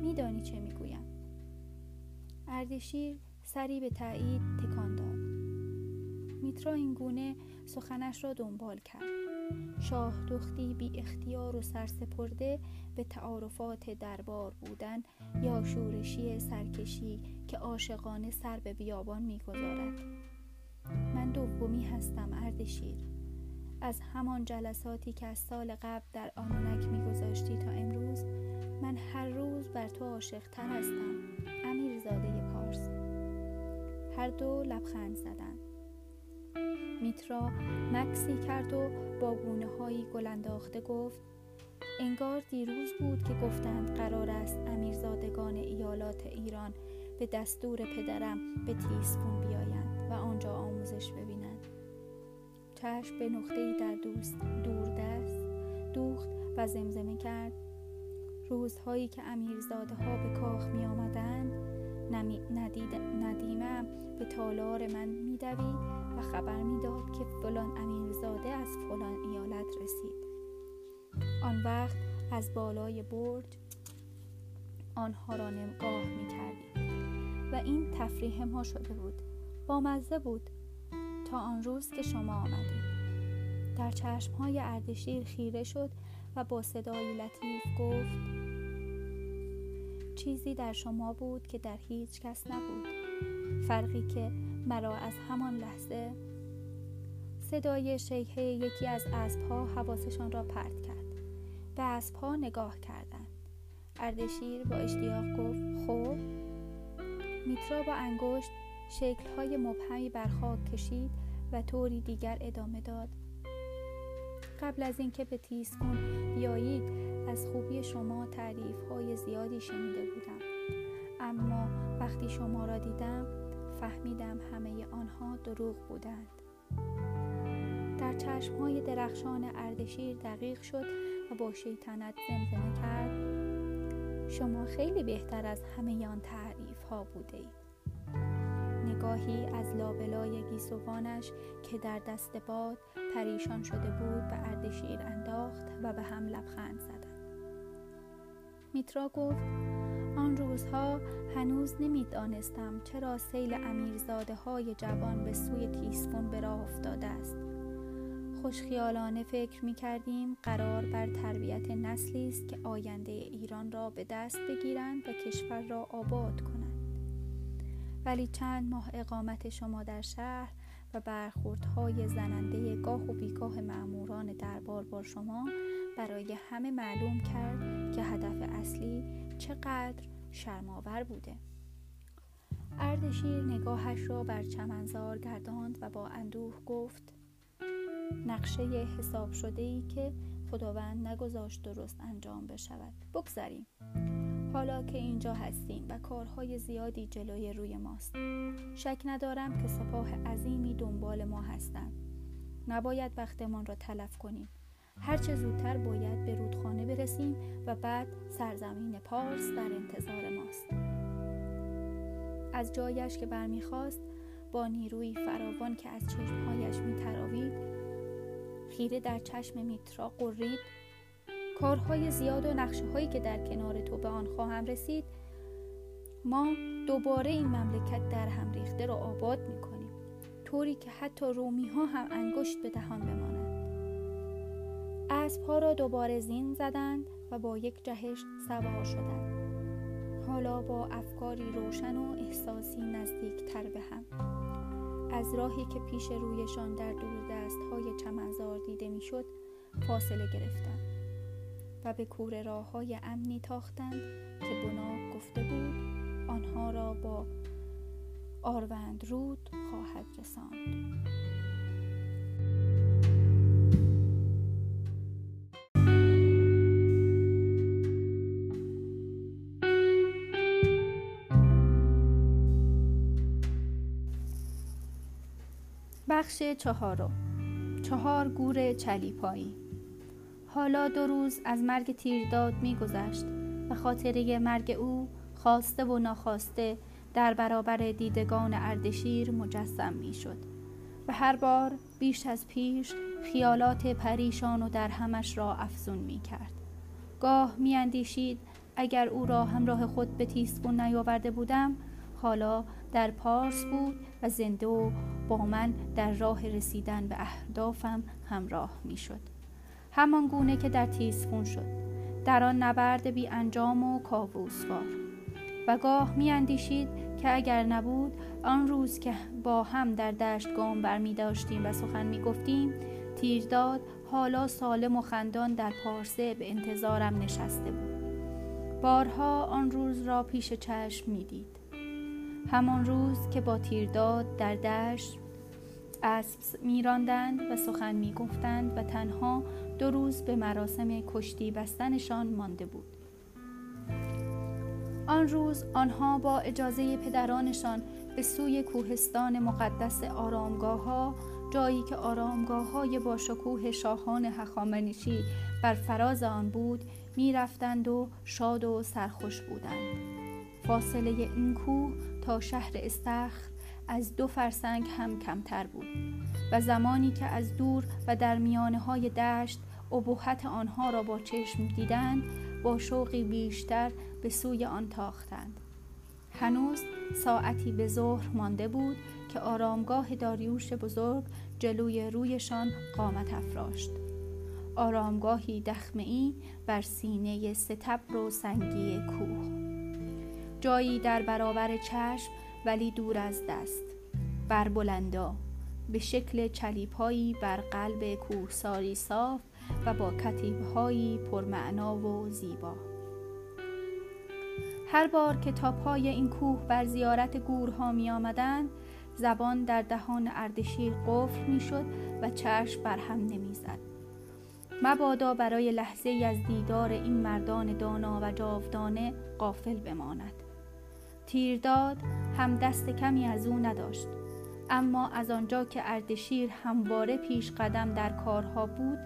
میدانی چه میگویم. اردشیر سری به تایید تکان داد. میترا این گونه سخنش را دنبال کرد. شاه دختی بی اختیار و سرسپرده به تعارفات دربار بودن یا شورشی سرکشی که عاشقانه سر به بیابان میگذارد. من دومی هستم اردشیر. از همان جلساتی که از سال قبل در آنانک می‌گذاشتی تا امروز، من هر روز بر تو عاشق‌تر هستم، امیرزاده پارس. هر دو لبخند زدند. میترا مکسی کرد و با گونه‌هایی گلانداخته گفت: انگار دیروز بود که گفتند قرار است امیرزادگان ایالات ایران به دستور پدرم به تیسفون بیایند و آنجا آموزش ببینند. چشم به نقطه‌ای در دوردست دوخت و زمزمه کرد: روزهایی که امیرزاده‌ها به کاخ می آمدند، ندیمم به تالار من می دوید و خبر می داد که فلان امیرزاده از فلان ایالت رسید. آن وقت از بالای برج آنها را نگاه می کردیم و این تفریح ما شده بود. بامزه بود تا آن روز که شما آمدید. در چشم‌های اردشیر خیره شد و با صدای لطیف گفت: چیزی در شما بود که در هیچ کس نبود، فرقی که مرا از همان لحظه. صدای شیهه یکی از اسب‌ها حواسشان را پرت کرد. به اسب‌ها نگاه کردند. اردشیر با اشتیاق گفت: خب. میترا با انگشت شکل‌های مبهمی بر خاک کشید و طوری دیگر ادامه داد: قبل از اینکه به تیسفون بیایید از خوبی شما تعریف‌های زیادی شنیده بودم، اما وقتی شما را دیدم فهمیدم همه آنها دروغ بودند. در چشم‌های درخشان اردشیر دقیق شد و با شیطنت زمزمه کرد: شما خیلی بهتر از همه آن تعریف‌ها بودید. نگاهی از لابلای گیسوانش که در دست باد پریشان شده بود به اردشیر انداخت و به هم لبخند زدند. میترا گفت: آن روزها هنوز نمیدانستم چرا سیل امیرزاده های جوان به سوی تیسفون به راه افتاده است. خوشخیالانه فکر میکردیم قرار بر تربیت نسلی است که آینده ایران را به دست بگیرند و کشور را آباد کنند. ولی چند ماه اقامت شما در شهر و برخوردهای زننده گاه و بیگاه مأموران دربار با شما برای همه معلوم کرد که هدف اصلی چقدر شرم‌آور بوده. اردشیر نگاهش را بر چمنزار گرداند و با اندوه گفت: نقشه حساب شده‌ای که خداوند نگذاشت درست انجام بشود. بگذاریم. حالا که اینجا هستیم و کارهای زیادی جلوی روی ماست، شک ندارم که سپاه عظیمی دنبال ما هستند. نباید وقتمان را تلف کنیم. هرچه زودتر باید به رودخانه برسیم و بعد سرزمین پارس در انتظار ماست. از جایش که برمیخواست با نیروی فراوان که از چشمهایش میتراوید، خیره در چشم میترا قرید. کارهای زیاد و نقشه‌هایی که در کنار تو به آن خواهم رسید، ما دوباره این مملکت در هم ریخته را آباد می‌کنیم، طوری که حتی رومی‌ها هم انگشت به دهان بمانند. اسب‌ها را دوباره زین زدند و با یک جهش سوار شدند، حالا با افکاری روشن و احساسی نزدیک‌تر به هم. از راهی که پیش رویشان در دوردست‌های چمنزار دیده می‌شد فاصله گرفتند و به کوره راه‌های امنی تاختند که بناک گفته بود آنها را با آروند رود خواهد رساند. بخش چهارم، چهار گور چلیپایی. حالا دو روز از مرگ تیرداد می‌گذشت و خاطره مرگ او خواسته و ناخواسته در برابر دیدگان اردشیر مجسم می‌شد و هر بار بیش از پیش خیالات پریشان و درهمش را افزون می‌کرد. گاه می‌اندیشید اگر او را همراه خود به تیسفون نیاورده بودم، حالا در پارس بود و زنده و با من در راه رسیدن به اهدافم همراه می‌شد، همان گونه که در تیسفون شد، در آن نبرد بی انجام و کابوسوار. و گاه می‌اندیشید که اگر نبود، آن روز که با هم در دشت گام برمی‌داشتیم و سخن می‌گفتیم، تیرداد حالا سالم و خندان در پارسه به انتظارم نشسته بود. بارها آن روز را پیش چشم می‌دید، همان روز که با تیرداد در دشت اسب می‌راندند و سخن می‌گفتند و تنها دو روز به مراسم کشتی بستنشان مانده بود. آن روز آنها با اجازه پدرانشان به سوی کوهستان مقدس آرامگاه‌ها، جایی که آرامگاه‌های با شکوه شاهان هخامنشی بر فراز آن بود، می‌رفتند و شاد و سرخوش بودند. فاصله این کوه تا شهر استخر از دو فرسنگ هم کمتر بود و زمانی که از دور و در میانه‌های دشت ابهت آنها را با چشم دیدند، با شوقی بیشتر به سوی آن تاختند. هنوز ساعتی به ظهر مانده بود که آرامگاه داریوش بزرگ جلوی رویشان قامت افراشت، آرامگاهی ضخمه‌ای بر سینه ستبر و سنگی کوه، جایی در برابر چشم ولی دور از دست، بر بلندا، به شکل چلیپایی بر قلب کوهساری صاف و با کتیبهایی پرمعنا و زیبا. هر بار که تا پای این کوه بر زیارت گورها می آمدند، زبان در دهان اردشیر قفل می شد و چشم بر هم نمی زد، مبادا برای لحظه‌ای از دیدار این مردان دانا و جاودانه غافل بماند. تیرداد هم دست کمی از او نداشت، اما از آنجا که اردشیر همواره پیش قدم در کارها بود،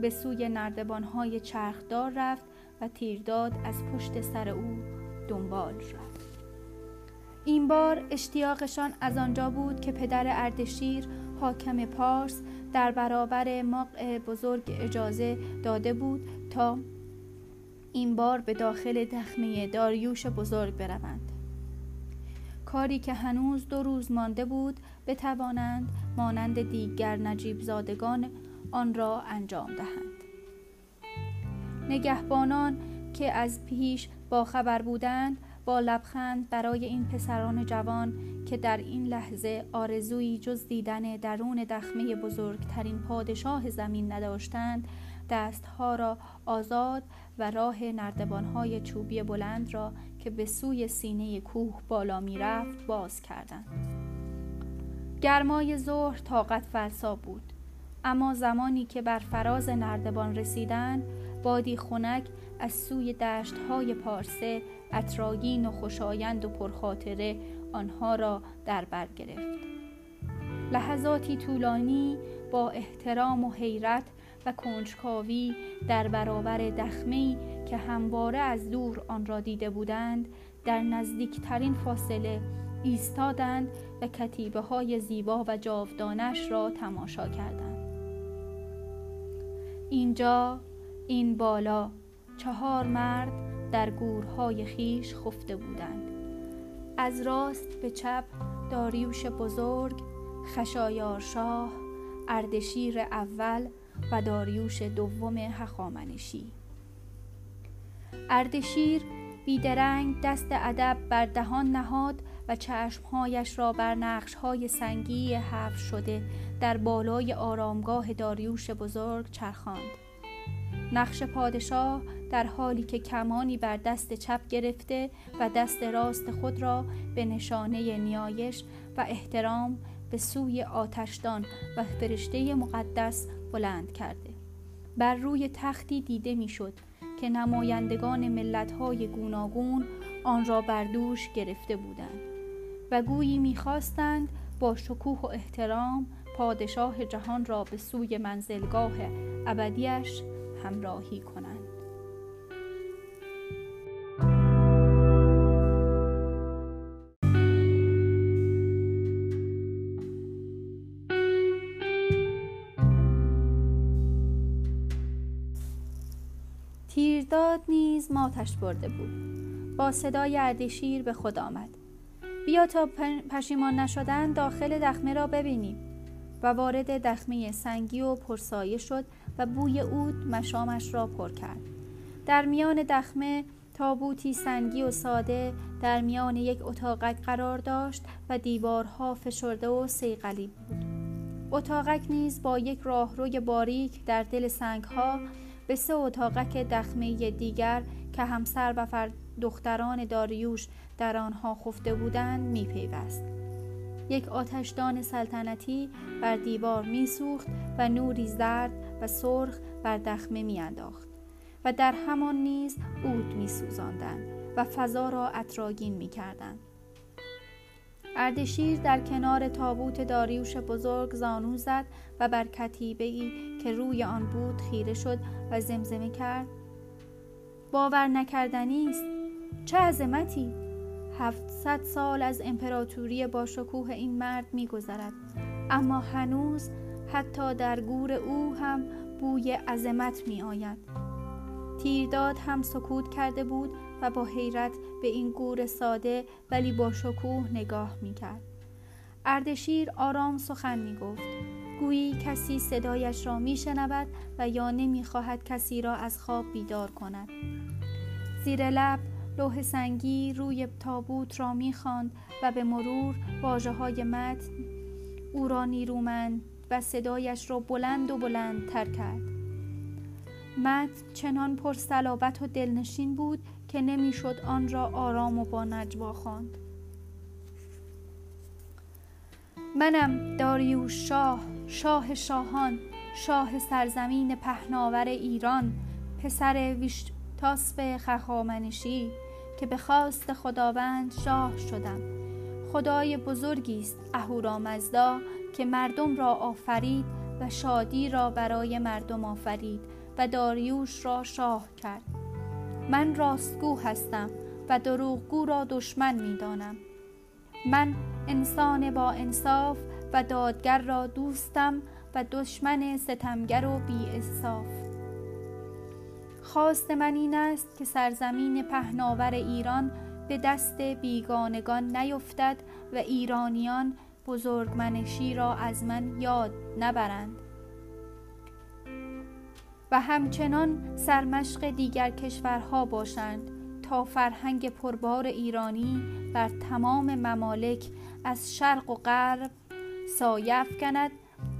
به سوی نردبانهای چرخدار رفت و تیرداد از پشت سر او دنبال رفت. این بار اشتیاقشان از آنجا بود که پدر اردشیر، حاکم پارس، در برابر مقعد بزرگ اجازه داده بود تا این بار به داخل دخمه داریوش بزرگ بروند، کاری که هنوز دو روز مانده بود بتوانند مانند دیگر نجیب زادگان آن را انجام دهند. نگهبانان که از پیش با خبر بودند، با لبخند برای این پسران جوان که در این لحظه آرزویی جز دیدن درون دخمه بزرگترین پادشاه زمین نداشتند، دستها را آزاد و راه نردبانهای چوبی بلند را که به سوی سینه کوه بالا می رفت باز کردند. گرمای ظهر طاقت فرسا بود، اما زمانی که بر فراز نردبان رسیدند، بادی خنک از سوی دشت‌های پارسه عطرآگین و خوشایند و پرخاطره آنها را در بر گرفت. لحظاتی طولانی با احترام و حیرت و کنجکاوی در برابر دخمه‌ای که همواره از دور آن را دیده بودند، در نزدیکترین فاصله ایستادند و کتیبه های زیبا و جاودانش را تماشا کردند. اینجا، این بالا، چهار مرد در گورهای خیش خفته بودند. از راست به چپ داریوش بزرگ، خشایارشاه، اردشیر اول و داریوش دوم هخامنشی. اردشیر بیدرنگ دست ادب بر دهان نهاد و چشمهایش را بر نقشهای سنگی حفر شده در بالای آرامگاه داریوش بزرگ چرخاند. نقش پادشاه در حالی که کمانی بر دست چپ گرفته و دست راست خود را به نشانه نیایش و احترام به سوی آتشدان و فرشته مقدس بلند کرده، بر روی تختی دیده میشد که نمایندگان ملت‌های گوناگون آن را بر دوش گرفته بودند و گویی می‌خواستند با شکوه و احترام پادشاه جهان را به سوی منزلگاه ابدیش همراهی کنند. تیرداد نیز ماتش برده بود. با صدای اردشیر به خود آمد: بیا تا پشیمان نشدن داخل دخمه را ببینیم. و وارد دخمه سنگی و پرسایه شد و بوی عود مشامش را پر کرد. در میان دخمه تابوتی سنگی و ساده در میان یک اتاقک قرار داشت و دیوارها فشرده و صیقلی بود. اتاقک نیز با یک راهروی باریک در دل سنگها به سه اتاقک دخمه دیگر که همسر و فرد دختران داریوش در آنها خفته بودند میپیوست. یک آتشدان سلطنتی بر دیوار میسوخت و نوری زرد و سرخ بر دخمه میانداخت و در همان نیز عود میسوزاندند و فضا را عطرآگین میکردند. اردشیر در کنار تابوت داریوش بزرگ زانو زد و بر کتیبه‌ای که روی آن بود خیره شد و زمزمه کرد: باور نکردنی است، چه عظمتی! هفتصد سال از امپراتوری با شکوه این مرد می‌گذرد، اما هنوز حتی در گور او هم بوی عظمت می‌آید. تیرداد هم سکوت کرده بود و با حیرت به این گور ساده ولی با شکوه نگاه می‌کرد. اردشیر آرام سخن می‌گفت، گویی کسی صدایش را می‌شنود و یا نمی‌خواهد کسی را از خواب بیدار کند. زیر لب لوح سنگی روی تابوت را می‌خواند و به مرور واژه‌های متن او را نیرومند و صدایش را بلند و بلندتر کرد. متن چنان پر صلابت و دلنشین بود که نمیشد آن را آرام و با نجوا خواند. منم داریوش شاه، شاه شاهان، شاه سرزمین پهناور ایران، پسر ویشتاس هخامنشی که به خواست خداوند شاه شدم. خدای بزرگی است اهورامزده که مردم را آفرید و شادی را برای مردم آفرید و داریوش را شاه کرد. من راستگو هستم و دروغگو را دشمن می دانم. من انسان با انصاف و دادگر را دوستم و دشمن ستمگر و بی‌انصاف. خواست من این است که سرزمین پهناور ایران به دست بیگانگان نیفتد و ایرانیان بزرگمنشی را از من یاد نبرند و همچنان سرمشق دیگر کشورها باشند تا فرهنگ پربار ایرانی بر تمام ممالک از شرق و غرب سایه افکند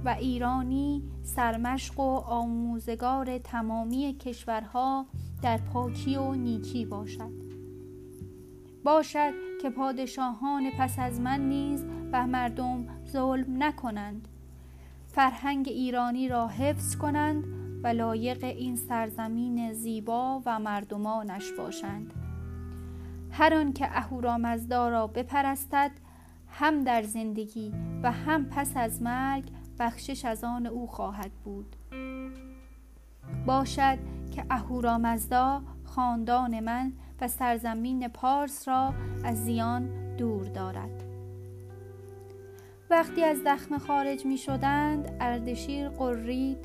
و ایرانی سرمشق و آموزگار تمامی کشورها در پاکی و نیکی باشد. باشد که پادشاهان پس از من نیز به مردم ظلم نکنند، فرهنگ ایرانی را حفظ کنند و لایق این سرزمین زیبا و مردمانش باشند. هر آن که اهورامزده را بپرستد هم در زندگی و هم پس از مرگ بخشش از آن او خواهد بود. باشد که اهورامزده خاندان من و سرزمین پارس را از زیان دور دارد. وقتی از دخمه خارج می شدند اردشیر قرید: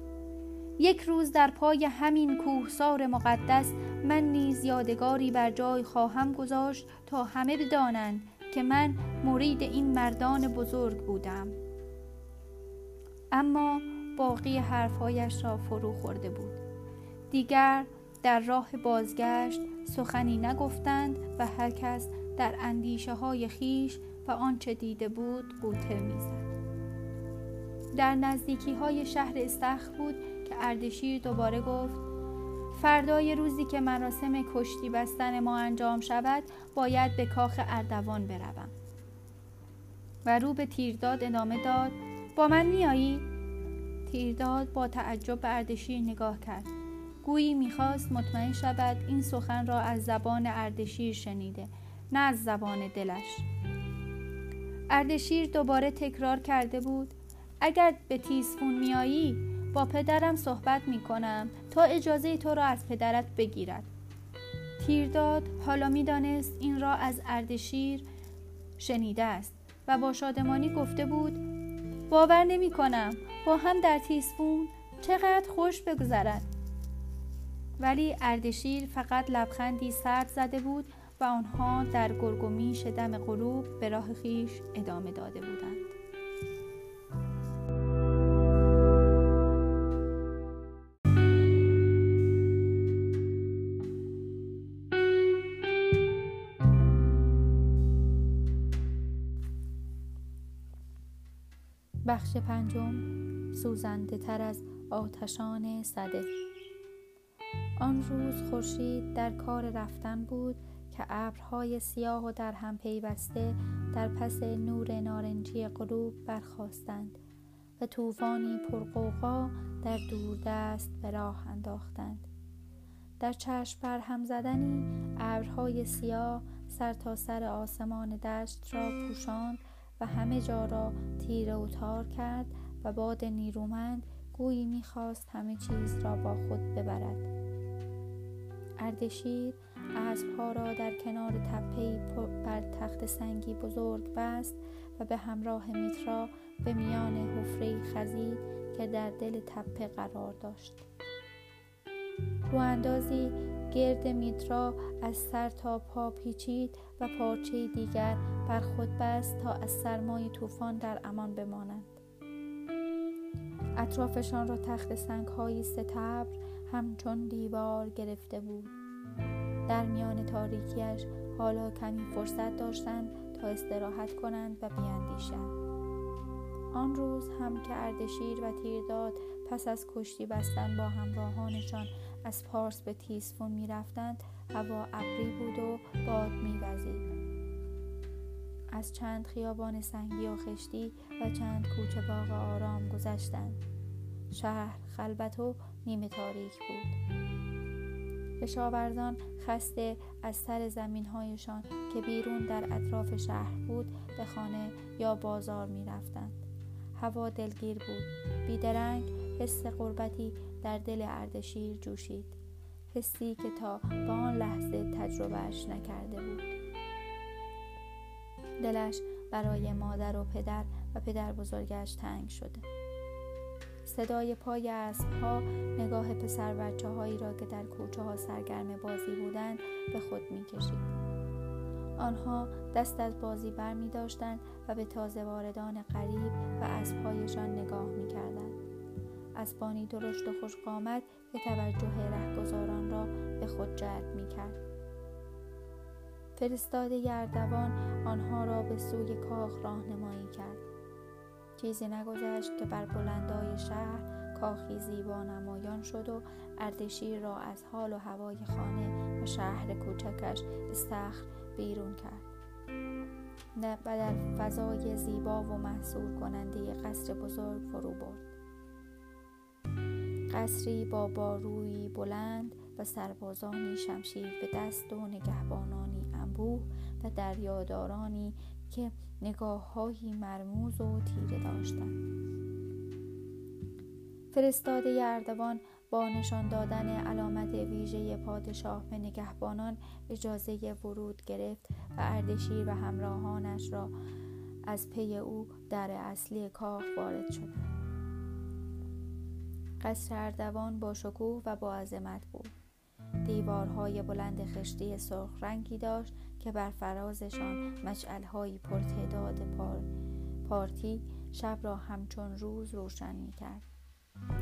یک روز در پای همین کوهسار مقدس من نیز یادگاری بر جای خواهم گذاشت تا همه بدانند که من مرید این مردان بزرگ بودم. اما باقی حرفهایش را فرو خورده بود. دیگر در راه بازگشت سخنی نگفتند و هر کس در اندیشه های خیش و آنچه دیده بود قوطه می‌زد. در نزدیکی های شهر استخر بود که اردشیر دوباره گفت: فردای روزی که مراسم کشتی بستن ما انجام شود باید به کاخ اردوان بروم. و رو به تیرداد ادامه داد: با من میایی؟ تیرداد با تعجب به اردشیر نگاه کرد، گویی میخواست مطمئن شود این سخن را از زبان اردشیر شنیده نه از زبان دلش. اردشیر دوباره تکرار کرده بود: اگر به تیسفون میایی با پدرم صحبت میکنم تا اجازه تو را از پدرت بگیرد. تیرداد حالا میدانست این را از اردشیر شنیده است و با شادمانی گفته بود: باور نمی کنم با هم در تیسفون چقدر خوش بگذرد. ولی اردشیر فقط لبخندی سرد زده بود و آنها در گرگومیش دم غروب به راه خیش ادامه داده بودند. بخش پنجم، سوزنده تر از آتشان سده. آن روز خورشید در کار رفتن بود که ابرهای سیاه و در هم پیوسته در پس نور نارنجی غروب برخاستند و طوفانی پرقوقا در دوردست به راه انداختند. در چشم بر هم زدنی ابرهای سیاه سر تا سر آسمان دشت را پوشاند و همه جا را تیره و تار کرد و باد نیرومند گویی می‌خواست همه چیز را با خود ببرد. اردشیر اسب‌ها را در کنار تپه‌ای بر تخت سنگی بزرگ بست و به همراه میترا به میان حفره‌ای خزید که در دل تپه قرار داشت. رواندازی گرد میترا از سر تا پا پیچید و پارچه دیگر بر خود بست تا از سرمای طوفان در امان بمانند. اطرافشان را تخت سنگ‌های ستبر همچون دیوار گرفته بود. در میان تاریکیش حالا کمی فرصت داشتند تا استراحت کنند و بیاندیشند. آن روز هم که اردشیر و تیرداد پس از کشتی بستن با همراهانشان از پارس به تیسفون می رفتند، هوا ابری بود و باد می وزید. از چند خیابان سنگی و خشتی و چند کوچه باغ آرام گذشتند. شهر خلوت و نیمه تاریک بود. کشاورزان خسته از سر زمین‌هایشان که بیرون در اطراف شهر بود به خانه یا بازار می رفتند. هوا دلگیر بود. بیدرنگ حس غربتی در دل اردشیر جوشید، حسی که تا به آن لحظه تجربهش نکرده بود. دلش برای مادر و پدر و پدر بزرگش تنگ شده. صدای پای اسب‌ها نگاه پسر بچه هایی را که در کوچه ها سرگرم بازی بودند به خود می کشید. آنها دست از بازی بر می داشتند و به تازه واردان غریب و اسب‌هایشان نگاه می کردند. اسبانی درشت و خوش‌قامت که توجه رهگذاران را به خود جلب می کرد. فرستاده اردوان آنها را به سوی کاخ راهنمایی کرد. چیزی نگذشت که بر بلندای شهر کاخی زیبا نمایان شد و اردشیر را از حال و هوای خانه و شهر کوچکش استخر بیرون کرد و در فضای زیبا و محصور کننده قصر بزرگ فرو برد. قصری با بارویی بلند و سربازانی شمشیر به دست و نگهبانانی انبوه و دریادارانی که نگاه‌هایی مرموز و تیره داشتند. فرستاده اردوان با نشان دادن علامت ویژه پادشاه به نگهبانان اجازه ورود گرفت و اردشیر و همراهانش را از پی او در اصلی کاخ وارد شدند. قصر اردوان با شکوه و با عظمت بود. دیوارهای بلند خشتی سرخ رنگی داشت که بر فرازشان مشعل‌های پرتعداد پار... پارتی شب را همچون روز روشن می‌کرد.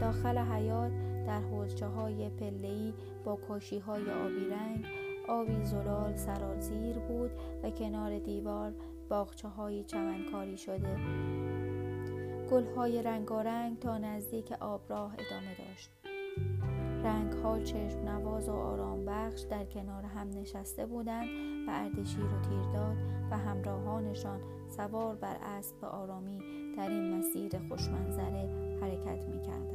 داخل حیاط در حوضچه‌های پله‌ای با کاشی‌های آبی رنگ آبی زلال سرازیر بود و کنار دیوار باغچه‌های چمنکاری شده، گل‌های رنگارنگ تا نزدیک آبراه ادامه داشت. رنگ‌ها چشم نواز و آرام بخش در کنار هم نشسته بودند و اردشیر و تیرداد و همراهانشان سوار بر اسب به آرامی در این مسیر خوشمنظره حرکت می‌کردند.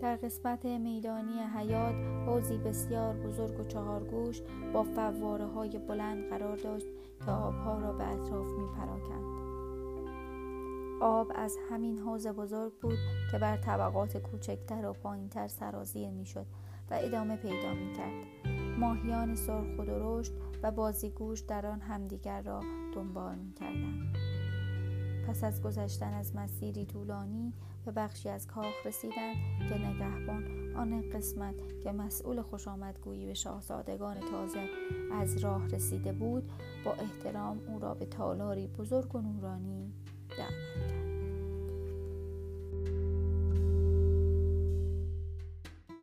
در قسمت میدانی حیاط حوضی بسیار بزرگ و چهارگوش با فواره‌های بلند قرار داشت که آب‌ها را به اطراف می‌پراکند. آب از همین حوض بزرگ بود که بر طبقات کوچکتر و پایینتر سرازیر می شد و ادامه پیدا می کرد. ماهیان سرخ و درشت و بازیگوش در آن همدیگر را دنبال می کردند. پس از گذشتن از مسیری طولانی به بخشی از کاخ رسیدند که نگهبان آن قسمت که مسئول خوشامدگویی به شاهزادگان تازه از راه رسیده بود با احترام او را به تالاری بزرگ و نورانی دعوت کرد.